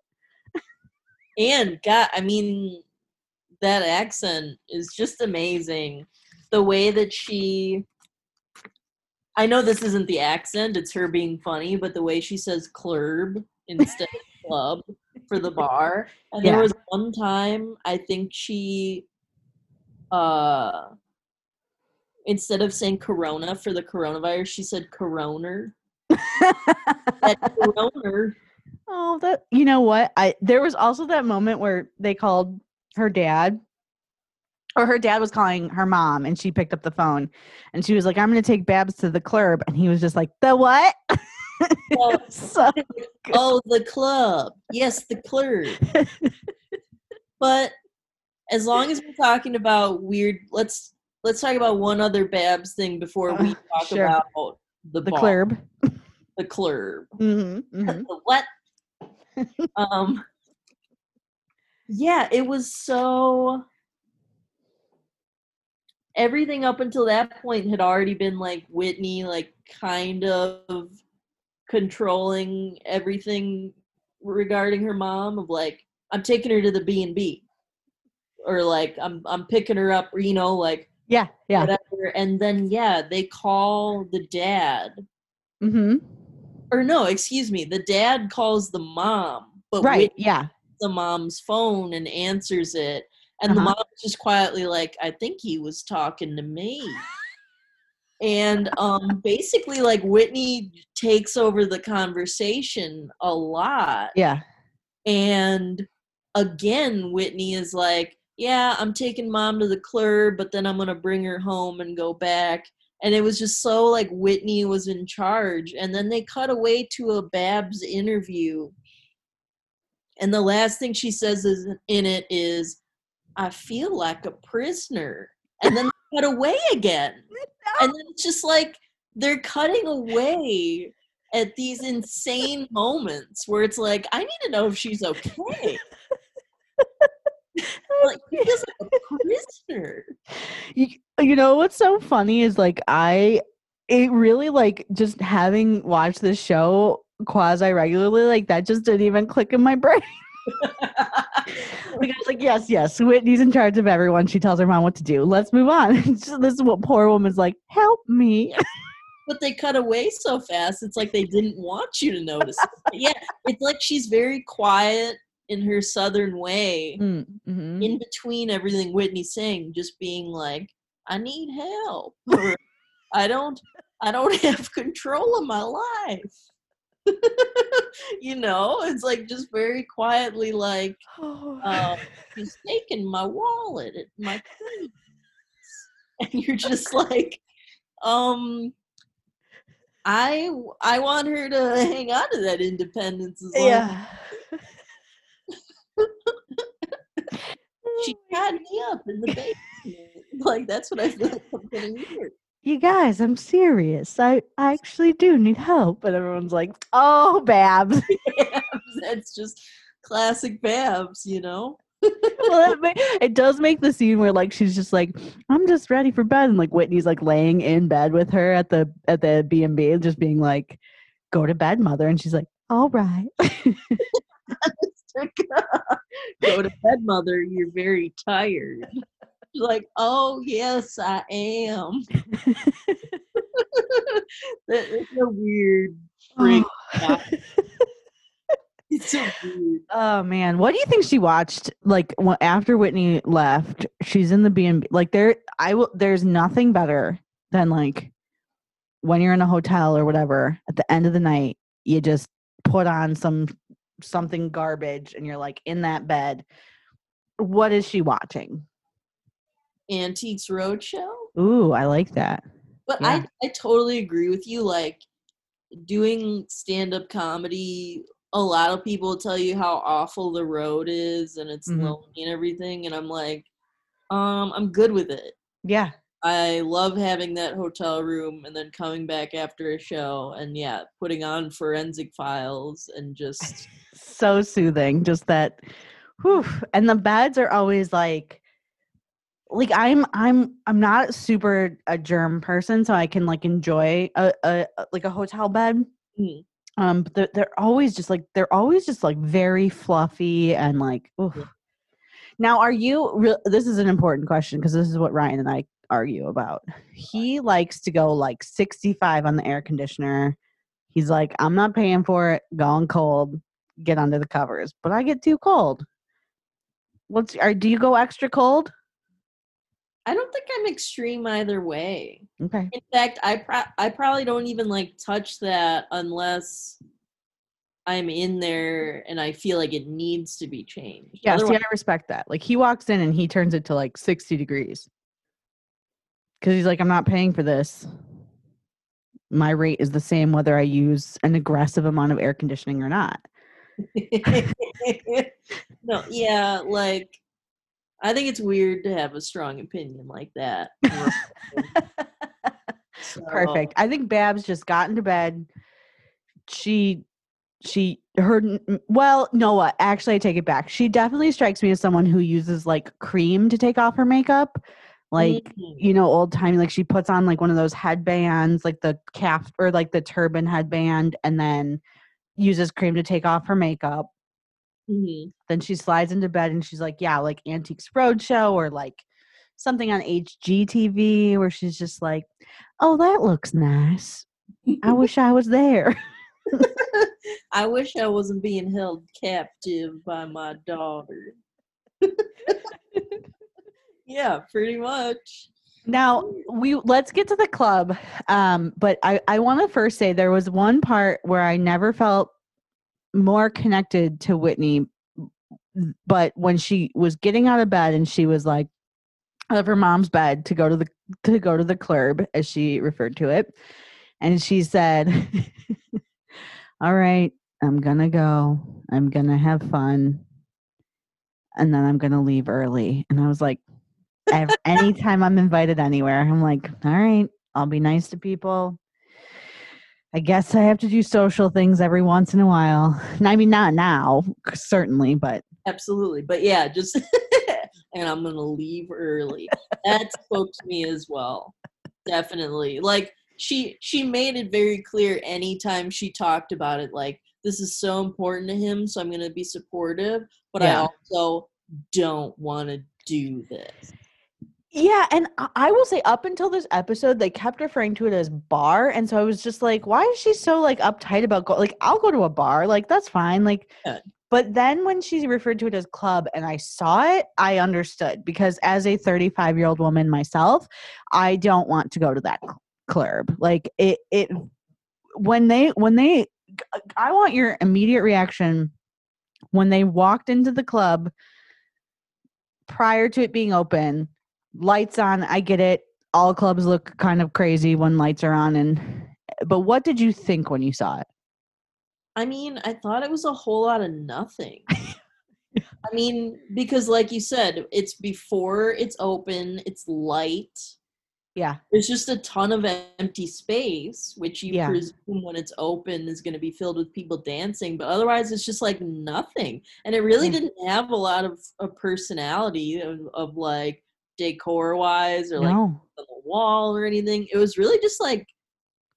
And God, I mean, that accent is just amazing. The way that she, I know this isn't the accent, it's her being funny, but the way she says club instead of club for the bar. And yeah. There was one time, I think she, uh, instead of saying corona for the coronavirus, she said coroner. That coroner. Oh, that, you know what? I there was also that moment where they called her dad, or her dad was calling her mom, and she picked up the phone, and she was like, "I'm going to take Babs to the club," and he was just like, "The what?" Oh, so oh the club. Yes, the club. But as long as we're talking about weird, let's let's talk about one other Babs thing before uh, we talk sure. about the the club. The club. Mm-hmm, mm-hmm. The what? um yeah it was so everything up until that point had already been like Whitney like kind of controlling everything regarding her mom, of like, I'm taking her to the B and B, or like I'm I'm picking her up, or, you know, like yeah yeah whatever. And then yeah they call the dad. Mm-hmm. Or no, excuse me, the dad calls the mom, but right, Whitney yeah. gets the mom's phone and answers it, and uh-huh. the mom's just quietly like, I think he was talking to me. And um, basically, like, Whitney takes over the conversation a lot. Yeah. And again, Whitney is like, yeah, I'm taking mom to the club, but then I'm going to bring her home and go back. And it was just so, like, Whitney was in charge. And then they cut away to a Babs interview. And the last thing she says is, in it is, I feel like a prisoner. And then they cut away again. And then it's just like, they're cutting away at these insane moments where it's like, I need to know if she's okay. Like, he's a prisoner. You, you know what's so funny is like I it really like just having watched this show quasi regularly, like that just didn't even click in my brain. Like I was like, yes, yes, Whitney's in charge of everyone. She tells her mom what to do. Let's move on. So this is what poor woman's like, help me. Yeah. But they cut away so fast, it's like they didn't want you to notice. Yeah. It's like she's very quiet in her southern way, mm-hmm. in between everything Whitney's saying, just being like, I need help, or I don't I don't have control of my life. You know, it's like just very quietly like, oh. um, he's taking my wallet at my place. And you're just like, um I I want her to hang on to that independence as long yeah. as she tied me up in the basement. Like, that's what I feel like I'm getting here. You guys, I'm serious. I, I actually do need help. And everyone's like, oh, Babs. Yeah, that's just classic Babs, you know? Well, may, it does make the scene where, like, she's just like, I'm just ready for bed. And, like, Whitney's, like, laying in bed with her at the at the B and B and just being like, go to bed, mother. And she's like, all right. Go to bed, mother, you're very tired. Like, oh yes, I am. That is a weird freak. It's so weird. Oh man, what do you think she watched? Like after Whitney left, she's in the B and B. Like there, I will. There's nothing better than like when you're in a hotel or whatever. At the end of the night, you just put on some. something garbage and you're like in that bed. What is she watching? Antiques Roadshow. Ooh, I like that. But yeah. I, I totally agree with you. Like doing stand-up comedy, a lot of people tell you how awful the road is and it's mm-hmm. lonely and everything. And I'm like, um, I'm good with it. Yeah. I love having that hotel room and then coming back after a show and yeah, putting on Forensic Files and just so soothing. Just that, whew. And the beds are always like, like I'm I'm I'm not super a germ person, so I can like enjoy a, a, a like a hotel bed. Mm-hmm. Um, but they're, they're always just like they're always just like very fluffy and like. Oof. Now, are you re- this is an important question because this is what Ryan and I argue about. He likes to go like sixty-five on the air conditioner. He's like, I'm not paying for it. Gone cold. Get under the covers. But I get too cold. What's are do you go extra cold? I don't think I'm extreme either way. Okay. In fact, I pro- I probably don't even like touch that unless I'm in there and I feel like it needs to be changed. Yeah, otherwise- see, I respect that. Like he walks in and he turns it to like sixty degrees. Because he's like, I'm not paying for this. My rate is the same whether I use an aggressive amount of air conditioning or not. No, yeah, like I think it's weird to have a strong opinion like that. So. Perfect. I think Babs just got into bed. She, she heard. Well, no, what? Actually, I take it back. She definitely strikes me as someone who uses like cream to take off her makeup. Like, mm-hmm. you know, old timey, like she puts on like one of those headbands, like the calf or like the turban headband, and then uses cream to take off her makeup. Mm-hmm. Then she slides into bed and she's like, yeah, like Antiques Roadshow or like something on H G T V where she's just like, oh, that looks nice. I wish I was there. I wish I wasn't being held captive by my daughter. Yeah, pretty much. Now, we let's get to the club. Um, but I, I want to first say there was one part where I never felt more connected to Whitney. But when she was getting out of bed and she was like out of her mom's bed to go to the to go to the club, as she referred to it. And she said, all right, I'm going to go. I'm going to have fun. And then I'm going to leave early. And I was like, anytime I'm invited anywhere, I'm like, all right, I'll be nice to people. I guess I have to do social things every once in a while. I mean, not now, certainly, but. Absolutely. But yeah, just, and I'm going to leave early. That spoke to me as well. Definitely. Like she, she made it very clear anytime she talked about it, like, this is so important to him, so I'm going to be supportive, but yeah. I also don't want to do this. Yeah, and I will say up until this episode, they kept referring to it as bar, and so I was just like, why is she so, like, uptight about, go- like, I'll go to a bar, like, that's fine, like, yeah. But then when she referred to it as club and I saw it, I understood, because as a thirty-five-year-old woman myself, I don't want to go to that club. Like, it, it, when they, when they, I want your immediate reaction when they walked into the club prior to it being open, lights on. I get it. All clubs look kind of crazy when lights are on. And, but what did you think when you saw it? I mean, I thought it was a whole lot of nothing. I mean, because like you said, it's before it's open, it's light. Yeah. There's just a ton of empty space, which you yeah. presume when it's open is going to be filled with people dancing, but otherwise it's just like nothing. And it really yeah. didn't have a lot of a personality of, of like decor wise or no. like on the wall or anything. It was really just like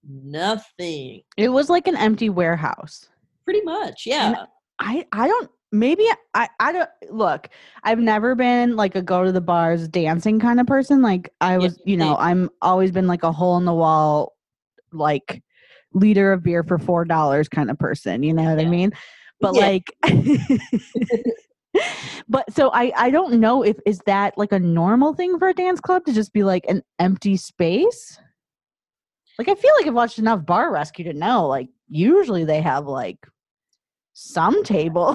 nothing. It was like an empty warehouse. Pretty much. Yeah. And I, I don't, maybe I, I don't look, I've never been like a go to the bars dancing kind of person. Like I was, you know, I'm always been like a hole in the wall, like liter of beer for four dollars kind of person. You know what yeah. I mean? But yeah. like, but so I, I don't know if, is that like a normal thing for a dance club to just be like an empty space? Like, I feel like I've watched enough Bar Rescue to know, like usually they have like some table.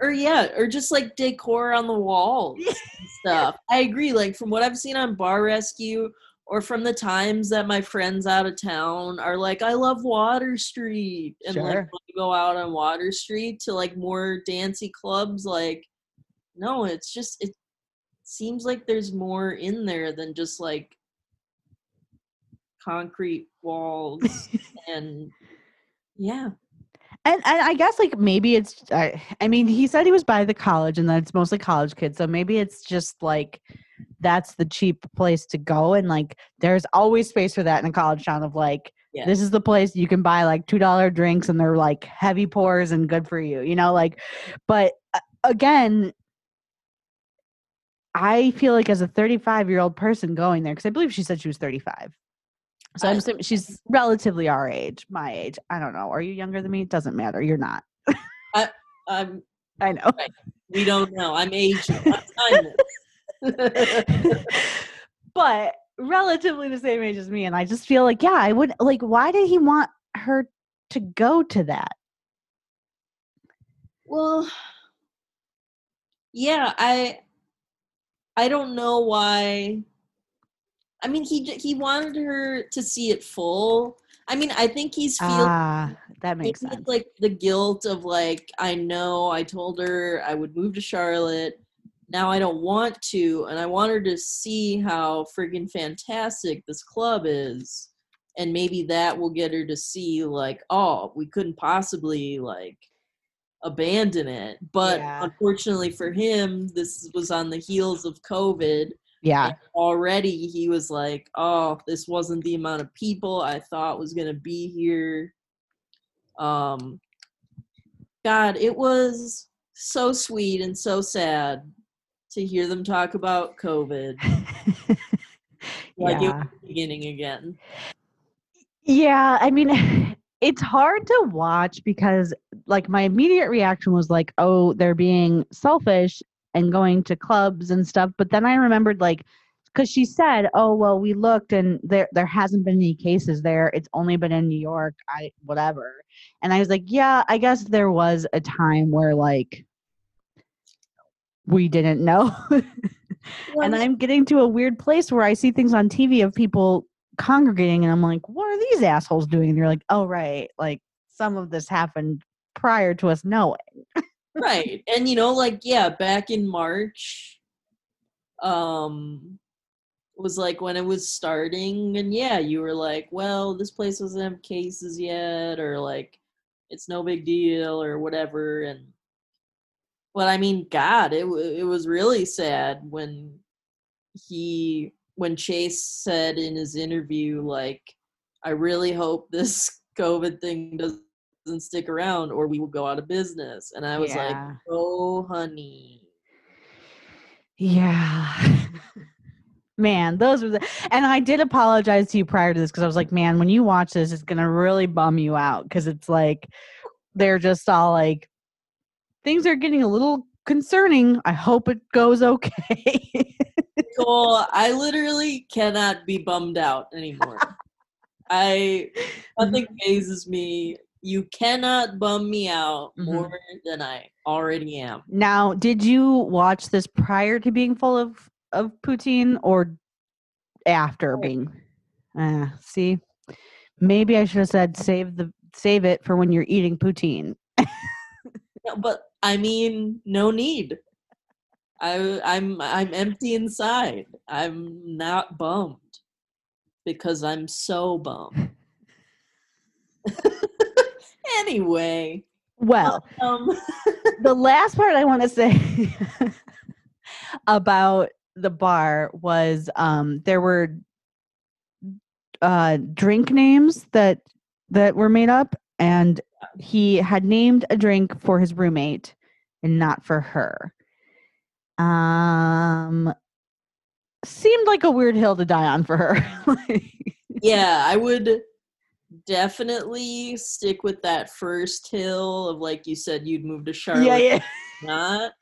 Or yeah, or just like decor on the walls and stuff. I agree. Like from what I've seen on Bar Rescue or from the times that my friends out of town are like, I love Water Street and sure. like want to go out on Water Street to like more dancey clubs. Like, no, it's just, it seems like there's more in there than just like concrete walls and yeah. And, and I guess like maybe it's, I, I mean, he said he was by the college and that it's mostly college kids. So maybe it's just like, that's the cheap place to go. And like, there's always space for that in a college town of like, yeah. this is the place you can buy like two dollar drinks and they're like heavy pours and good for you, you know, like, but again, I feel like as a thirty-five-year-old person going there, because I believe she said she was thirty-five. So I'm assuming she's relatively our age, my age. I don't know. Are you younger than me? It doesn't matter. You're not. I, I'm, I know. Right. We don't know. I'm aged. I'm timeless. But relatively the same age as me. And I just feel like, yeah, I would, like, why did he want her to go to that? Well, yeah, I, I don't know why. I mean, he he wanted her to see it full. I mean, I think he's feeling ah, that makes sense. Like the guilt of like, I know I told her I would move to Charlotte. Now I don't want to, and I want her to see how friggin' fantastic this club is, and maybe that will get her to see like, oh, we couldn't possibly like abandon it. But yeah. Unfortunately for him, this was on the heels of COVID. Yeah. And already he was like, oh, this wasn't the amount of people I thought was going to be here. Um, God, it was so sweet and so sad to hear them talk about COVID. Like yeah. It was beginning again. Yeah. I mean, it's hard to watch because like my immediate reaction was like, oh, they're being selfish and going to clubs and stuff. But then I remembered like, because she said, oh, well, we looked and there there hasn't been any cases there. It's only been in New York, I whatever. And I was like, yeah, I guess there was a time where like we didn't know. Well, and I'm getting to a weird place where I see things on T V of people congregating and I'm like, what are these assholes doing? And you're like, oh, right. Like some of this happened prior to us knowing. Right. And, you know, like, yeah, back in March um, was like when it was starting. And, yeah, you were like, well, this place doesn't have cases yet or like it's no big deal or whatever. And but I mean, God, it, it was really sad when he when Chase said in his interview, like, I really hope this COVID thing doesn't and stick around or we will go out of business. And I was yeah. like, oh honey, yeah. Man, those were the and I did apologize to you prior to this because I was like, man, when you watch this it's gonna really bum you out because it's like they're just all like things are getting a little concerning. I hope it goes okay. Cool. I literally cannot be bummed out anymore. I nothing phases me. You cannot bum me out more mm-hmm. than I already am. Now, did you watch this prior to being full of, of poutine or after oh. being? Uh, see, maybe I should have said save the save it for when you're eating poutine. No, but I mean, no need. I, I'm I'm empty inside. I'm not bummed because I'm so bummed. Anyway, well, um, the last part I want to say about the bar was um, there were uh, drink names that that were made up, and he had named a drink for his roommate and not for her. Um, seemed like a weird hill to die on for her. Like, yeah, I would definitely stick with that first hill of like you said you'd move to Charlotte. Yeah, yeah. Not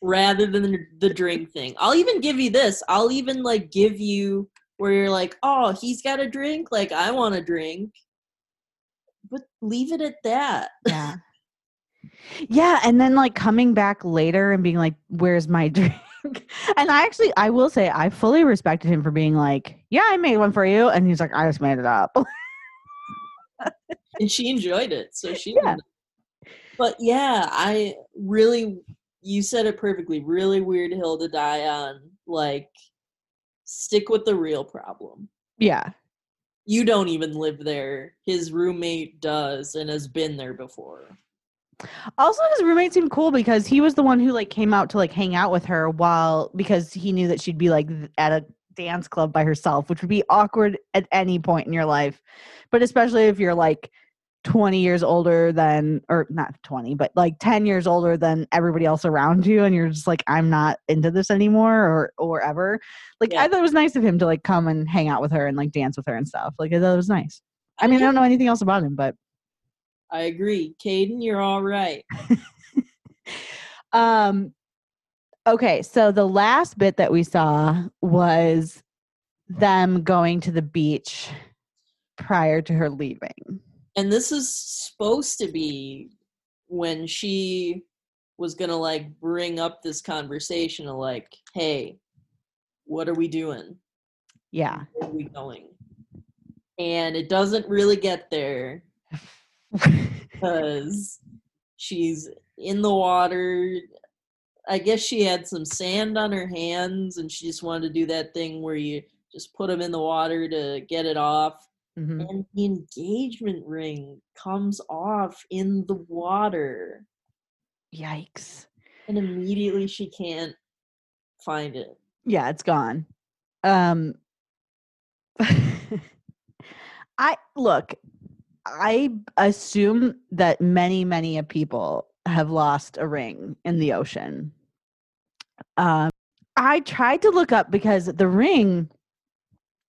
rather than the drink thing. I'll even give you this. I'll even like give you where you're like, oh, he's got a drink, like I want a drink, but leave it at that. Yeah. Yeah. And then like coming back later and being like, where's my drink? And I actually, I will say I fully respected him for being like, yeah, I made one for you. And he's like, I just made it up. And she enjoyed it, so she yeah. But yeah, I really, you said it perfectly, really weird hill to die on. Like, stick with the real problem. Yeah. You don't even live there. His roommate does and has been there before. Also, his roommate seemed cool because he was the one who like came out to like hang out with her while, because he knew that she'd be like at a dance club by herself, which would be awkward at any point in your life, but especially if you're like twenty years older than, or not twenty, but like ten years older than everybody else around you, and you're just like, I'm not into this anymore or or ever. Like, yeah. I thought it was nice of him to like come and hang out with her and like dance with her and stuff. Like, I thought it was nice. I mean, I don't know anything else about him, but I agree. Caden, you're all right. um okay, so the last bit that we saw was them going to the beach prior to her leaving. And this is supposed to be when she was going to, like, bring up this conversation of, like, hey, what are we doing? Yeah. Where are we going? And it doesn't really get there because she's in the water. I guess she had some sand on her hands, and she just wanted to do that thing where you just put them in the water to get it off. Mm-hmm. And the engagement ring comes off in the water. Yikes. And immediately she can't find it. Yeah, it's gone. Um, I look, I assume that many, many people have lost a ring in the ocean. Um, I tried to look up because the ring...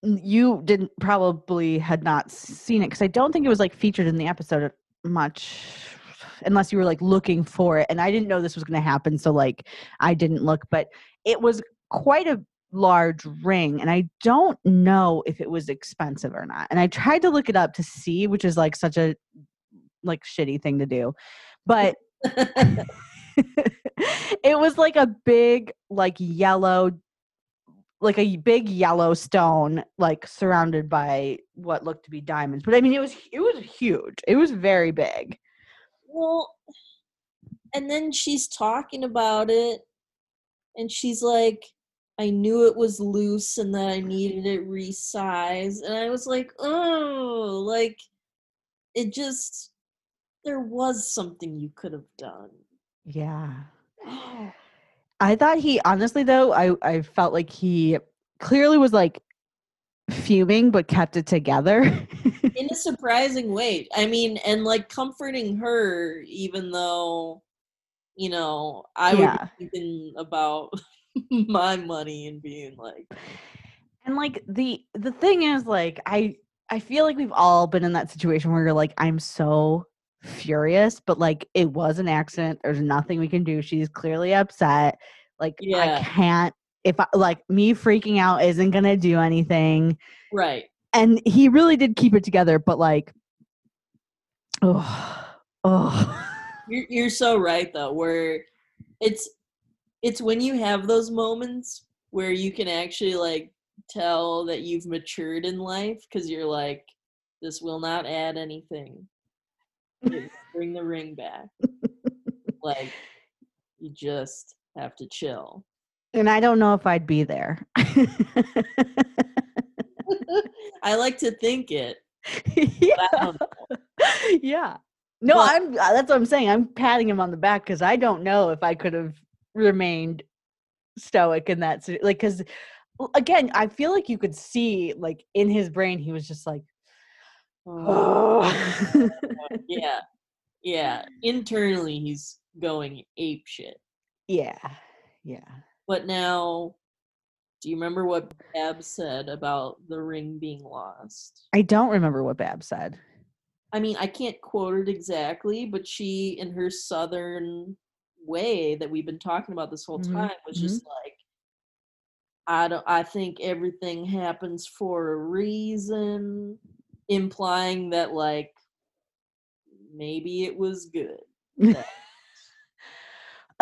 You didn't probably had not seen it because I don't think it was like featured in the episode much unless you were like looking for it. And I didn't know this was going to happen. So like I didn't look, but it was quite a large ring. And I don't know if it was expensive or not. And I tried to look it up to see, which is like such a like shitty thing to do. But it was like a big like yellow like a big yellow stone, like surrounded by what looked to be diamonds. But I mean, it was, it was huge. It was very big. Well, and then she's talking about it and she's like, I knew it was loose and that I needed it resized. And I was like, oh, like it just, there was something you could have done. Yeah. I thought he, honestly, though, I, I felt like he clearly was, like, fuming but kept it together. In a surprising way. I mean, and, like, comforting her, even though, you know, I yeah. would be thinking about my money and being, like. And, like, the the thing is, like, I I feel like we've all been in that situation where you're, like, I'm so furious, but like it was an accident. There's nothing we can do. She's clearly upset. Like yeah. I can't. If I, like me freaking out isn't gonna do anything, right? And he really did keep it together, but like, oh, oh. You're you're so right though. Where it's it's when you have those moments where you can actually like tell that you've matured in life because you're like, this will not add anything. Bring the ring back. Like you just have to chill. And I don't know if I'd be there. I like to think it. Yeah. yeah. No, but, I'm that's what I'm saying. I'm patting him on the back because I don't know if I could have remained stoic in that situation. Like, because again, I feel like you could see, like in his brain, he was just like. Oh. yeah. Yeah. Internally he's going ape shit. Yeah. Yeah. But now do you remember what Babs said about the ring being lost? I don't remember what Babs said. I mean, I can't quote it exactly, but she in her southern way that we've been talking about this whole mm-hmm. time was mm-hmm. just like I don't I think everything happens for a reason. Implying that, like, maybe it was good. That,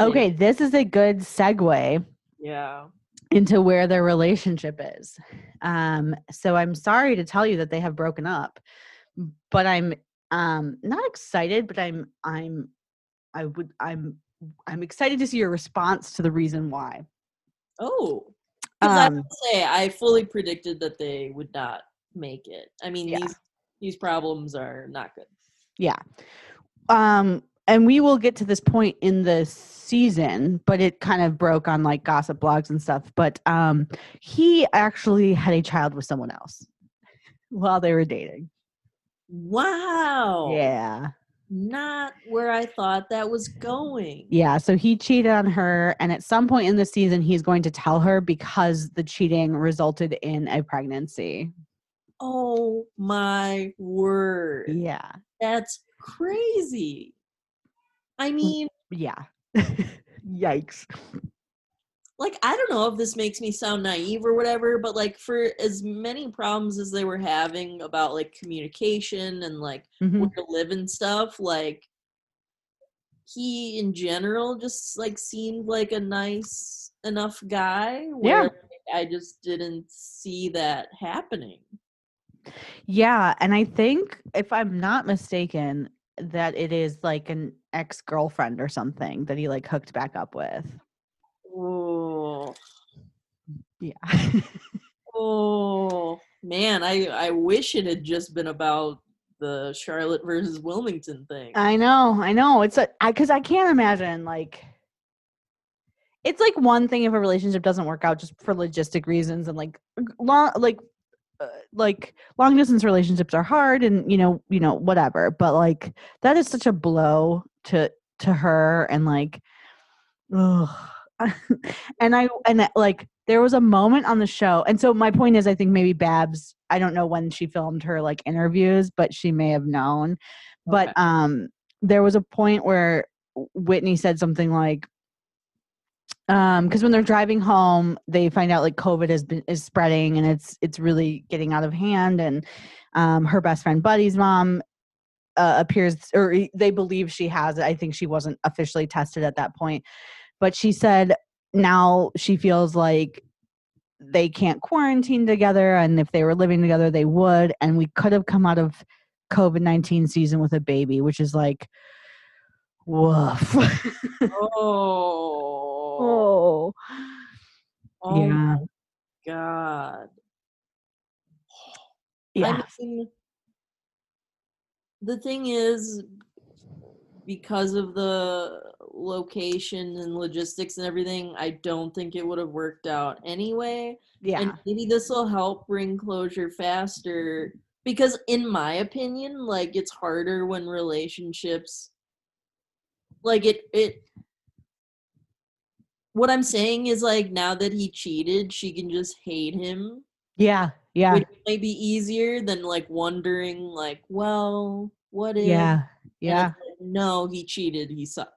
okay, yeah. This is a good segue. Yeah. Into where their relationship is. Um, so I'm sorry to tell you that they have broken up, but I'm um not excited, but I'm I'm I would I'm I'm excited to see your response to the reason why. Oh, because um, I would say I fully predicted that they would not. Make it. I mean, yeah. these these problems are not good. Yeah. Um, and we will get to this point in the season, but it kind of broke on like gossip blogs and stuff. But um, he actually had a child with someone else while they were dating. Wow. Yeah. Not where I thought that was going. Yeah. So he cheated on her. And at some point in the season, he's going to tell her because the cheating resulted in a pregnancy. Oh my word. Yeah. That's crazy. I mean. Yeah. Yikes. Like, I don't know if this makes me sound naive or whatever, but, like, for as many problems as they were having about, like, communication and, like, mm-hmm. where to live and stuff, like, he in general just, like, seemed like a nice enough guy where yeah. I just didn't see that happening. Yeah, and I think, if I'm not mistaken, that it is, like, an ex-girlfriend or something that he, like, hooked back up with. Oh, yeah. Oh, man, I, I wish it had just been about the Charlotte versus Wilmington thing. I know, I know. It's a, I, because I can't imagine, like, it's like one thing if a relationship doesn't work out just for logistic reasons and, like, long, like, uh, like long distance relationships are hard and, you know, you know, whatever. But, like, that is such a blow to, to her and, like, ugh. and I and like there was a moment on the show, and so my point is I think maybe Babs, I don't know when she filmed her like interviews, but she may have known. Okay. But um there was a point where Whitney said something like um because when they're driving home they find out like COVID has been is spreading and it's it's really getting out of hand, and um her best friend Buddy's mom uh, appears, or they believe she has it. I think she wasn't officially tested at that point. But she said now she feels like they can't quarantine together, and if they were living together, they would. And we could have come out of COVID nineteen season with a baby, which is like, woof. Oh. Oh. Oh, yeah. My God. Yeah. I mean, the thing is, because of the location and logistics and everything, I don't think it would have worked out anyway. Yeah. And maybe this will help bring closure faster because, in my opinion, like, it's harder when relationships, like, it, it, what I'm saying is, like, now that he cheated, she can just hate him. Yeah. Yeah. Which might be easier than, like, wondering, like, well, what if? Yeah. Yeah. No, he cheated. He sucks.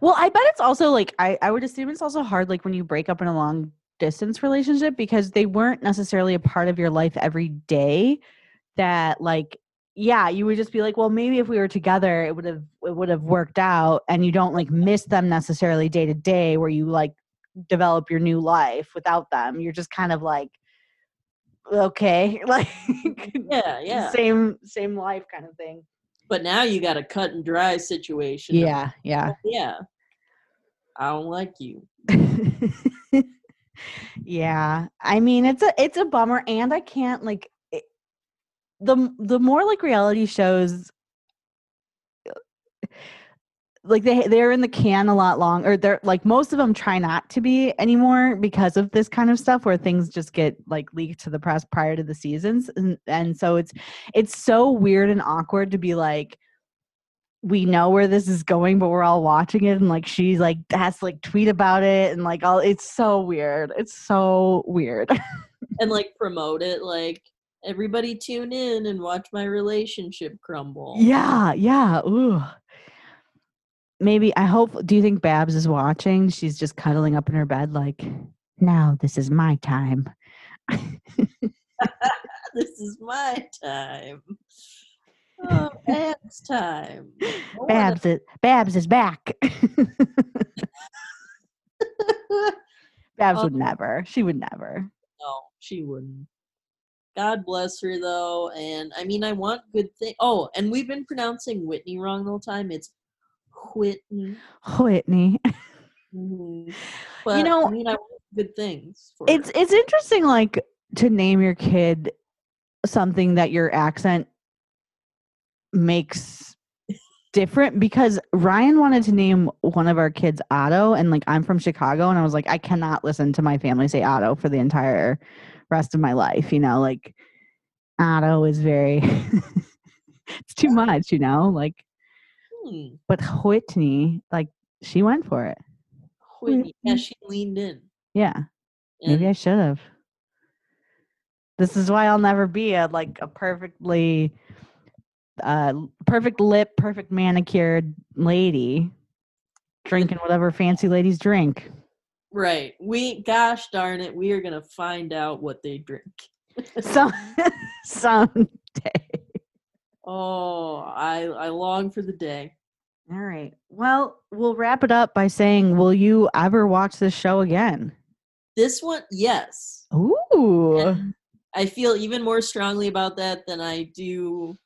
Well, I bet it's also like, I, I would assume it's also hard, like when you break up in a long distance relationship, because they weren't necessarily a part of your life every day that like, yeah, you would just be like, well, maybe if we were together, it would have, it would have worked out. And you don't like miss them necessarily day to day where you like develop your new life without them. You're just kind of like, okay, like yeah, yeah, same, same life kind of thing. But now you got a cut and dry situation. Yeah, of, yeah. Yeah. I don't like you. Yeah. I mean, it's a it's a bummer, and I can't like it, the the more like reality shows like they they're in the can a lot longer, or they're like most of them try not to be anymore because of this kind of stuff where things just get like leaked to the press prior to the seasons, and and so it's it's so weird and awkward to be like, we know where this is going but we're all watching it, and like she's like has to like tweet about it and like all, it's so weird. It's so weird. And like promote it like, everybody tune in and watch my relationship crumble. Yeah, yeah. Ooh. Maybe, I hope, do you think Babs is watching? She's just cuddling up in her bed like, now this is my time. This is my time. Oh, Babs time. Oh, Babs, is, Babs is back. Babs um, would never. She would never. No, she wouldn't. God bless her, though. And, I mean, I want good things. Oh, and we've been pronouncing Whitney wrong the whole time. It's Whitney. Whitney. Mm-hmm. But, you know, I mean, I want good things. For it's her. It's interesting, like, to name your kid something that your accent makes different. Because Ryan wanted to name one of our kids Otto, and like I'm from Chicago, and I was like, I cannot listen to my family say Otto for the entire rest of my life. You know, like Otto is very. It's too much, you know, like, hmm. But Whitney, like, she went for it. Whitney, yeah, she leaned in. Yeah. And maybe I should have. This is why I'll never be a, like, a perfectly, uh, perfect lip, perfect manicured lady drinking whatever fancy ladies drink. Right. We, gosh darn it, we are going to find out what they drink. Some, someday. Oh, I, I long for the day. All right. Well, we'll wrap it up by saying, will you ever watch this show again? This one, yes. Ooh. And I feel even more strongly about that than I do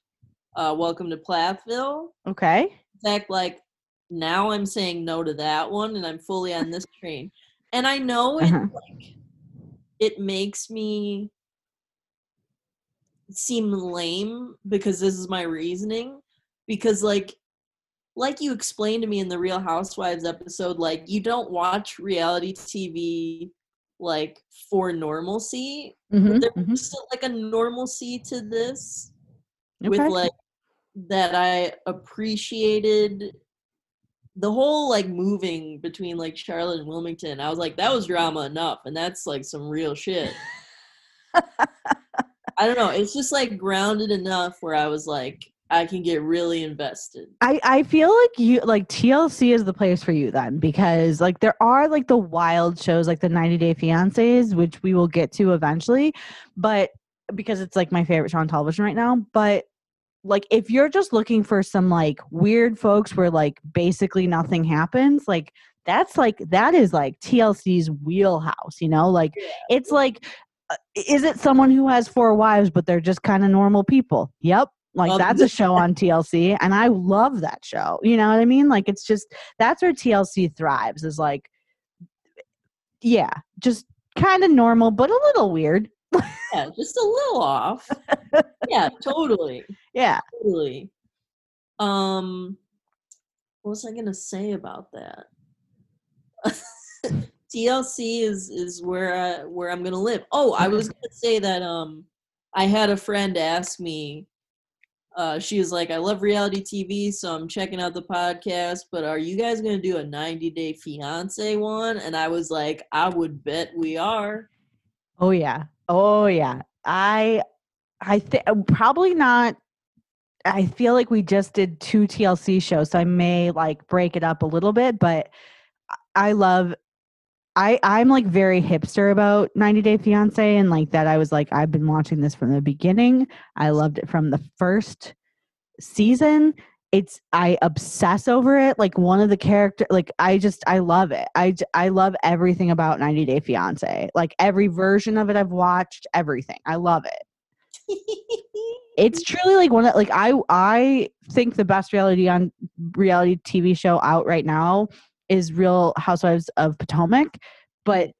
uh, Welcome to Plathville. Okay. In fact, like, now I'm saying no to that one, and I'm fully on this train. And I know it, uh-huh. like, it makes me seem lame because this is my reasoning. Because, like, like you explained to me in the Real Housewives episode, like, you don't watch reality T V, like, for normalcy. Mm-hmm, but there's mm-hmm. still, like, a normalcy to this okay. with, like, that I appreciated. The whole, like, moving between, like, Charlotte and Wilmington, I was like, that was drama enough, and that's, like, some real shit. I don't know. It's just, like, grounded enough where I was like, I can get really invested. I, I feel like you, like, T L C is the place for you then, because, like, there are, like, the wild shows, like the ninety day fiances, which we will get to eventually, but because it's, like, my favorite show on television right now, but like, if you're just looking for some, like, weird folks where, like, basically nothing happens, like, that's, like, that is, like, T L C's wheelhouse, you know? Like, it's, like, is it someone who has four wives, but they're just kind of normal people? Yep. Like, that's a show on T L C, and I love that show. You know what I mean? Like, it's just, that's where T L C thrives, is, like, yeah, just kind of normal, but a little weird. Yeah, just a little off. Yeah, totally. Yeah, totally. Um, what was I gonna say about that? T L C is is where I, where I'm gonna live. Oh, I was gonna say that. Um, I had a friend ask me. Uh, she was like, "I love reality T V, so I'm checking out the podcast. But are you guys gonna do a ninety day fiance one?" And I was like, "I would bet we are." Oh yeah. Oh yeah. I, I think probably not. I feel like we just did two T L C shows, so I may like break it up a little bit, but I love, I, I'm like very hipster about ninety day fiance. And like that, I was like, I've been watching this from the beginning. I loved it from the first season. It's, I obsess over it. Like one of the character, like I just, I love it. I, I love everything about ninety day fiance. Like every version of it I've watched, everything. I love it. It's truly like one that, like I, I think the best reality on reality T V show out right now is Real Housewives of Potomac. But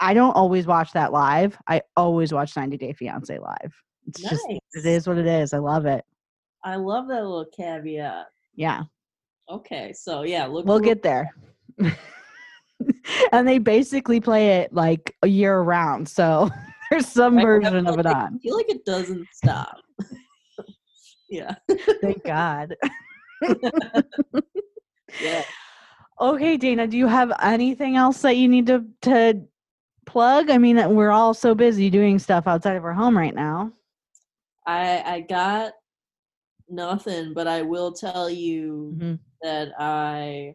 I don't always watch that live. I always watch ninety day fiance live. It's nice. Just, it is what it is. I love it. I love that little caveat. Yeah. Okay. So yeah, look, we'll get there. And they basically play it like a year round. So there's some version of it on. I feel like it doesn't stop. Yeah. Thank God. Yeah. Okay, Dana, do you have anything else that you need to, to plug? I mean, we're all so busy doing stuff outside of our home right now. I I got nothing, but I will tell you mm-hmm. that I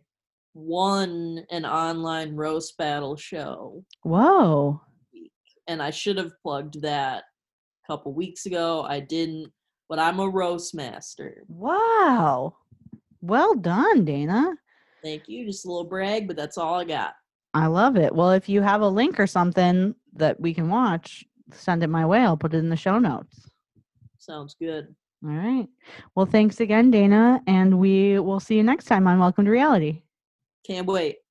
won an online roast battle show. Whoa. And I should have plugged that a couple weeks ago. I didn't, but I'm a roast master. Wow. Well done, Dana. Thank you. Just a little brag, but that's all I got. I love it. Well, if you have a link or something that we can watch, send it my way. I'll put it in the show notes. Sounds good. All right. Well, thanks again, Dana, and we will see you next time on Welcome to Reality. Can't wait.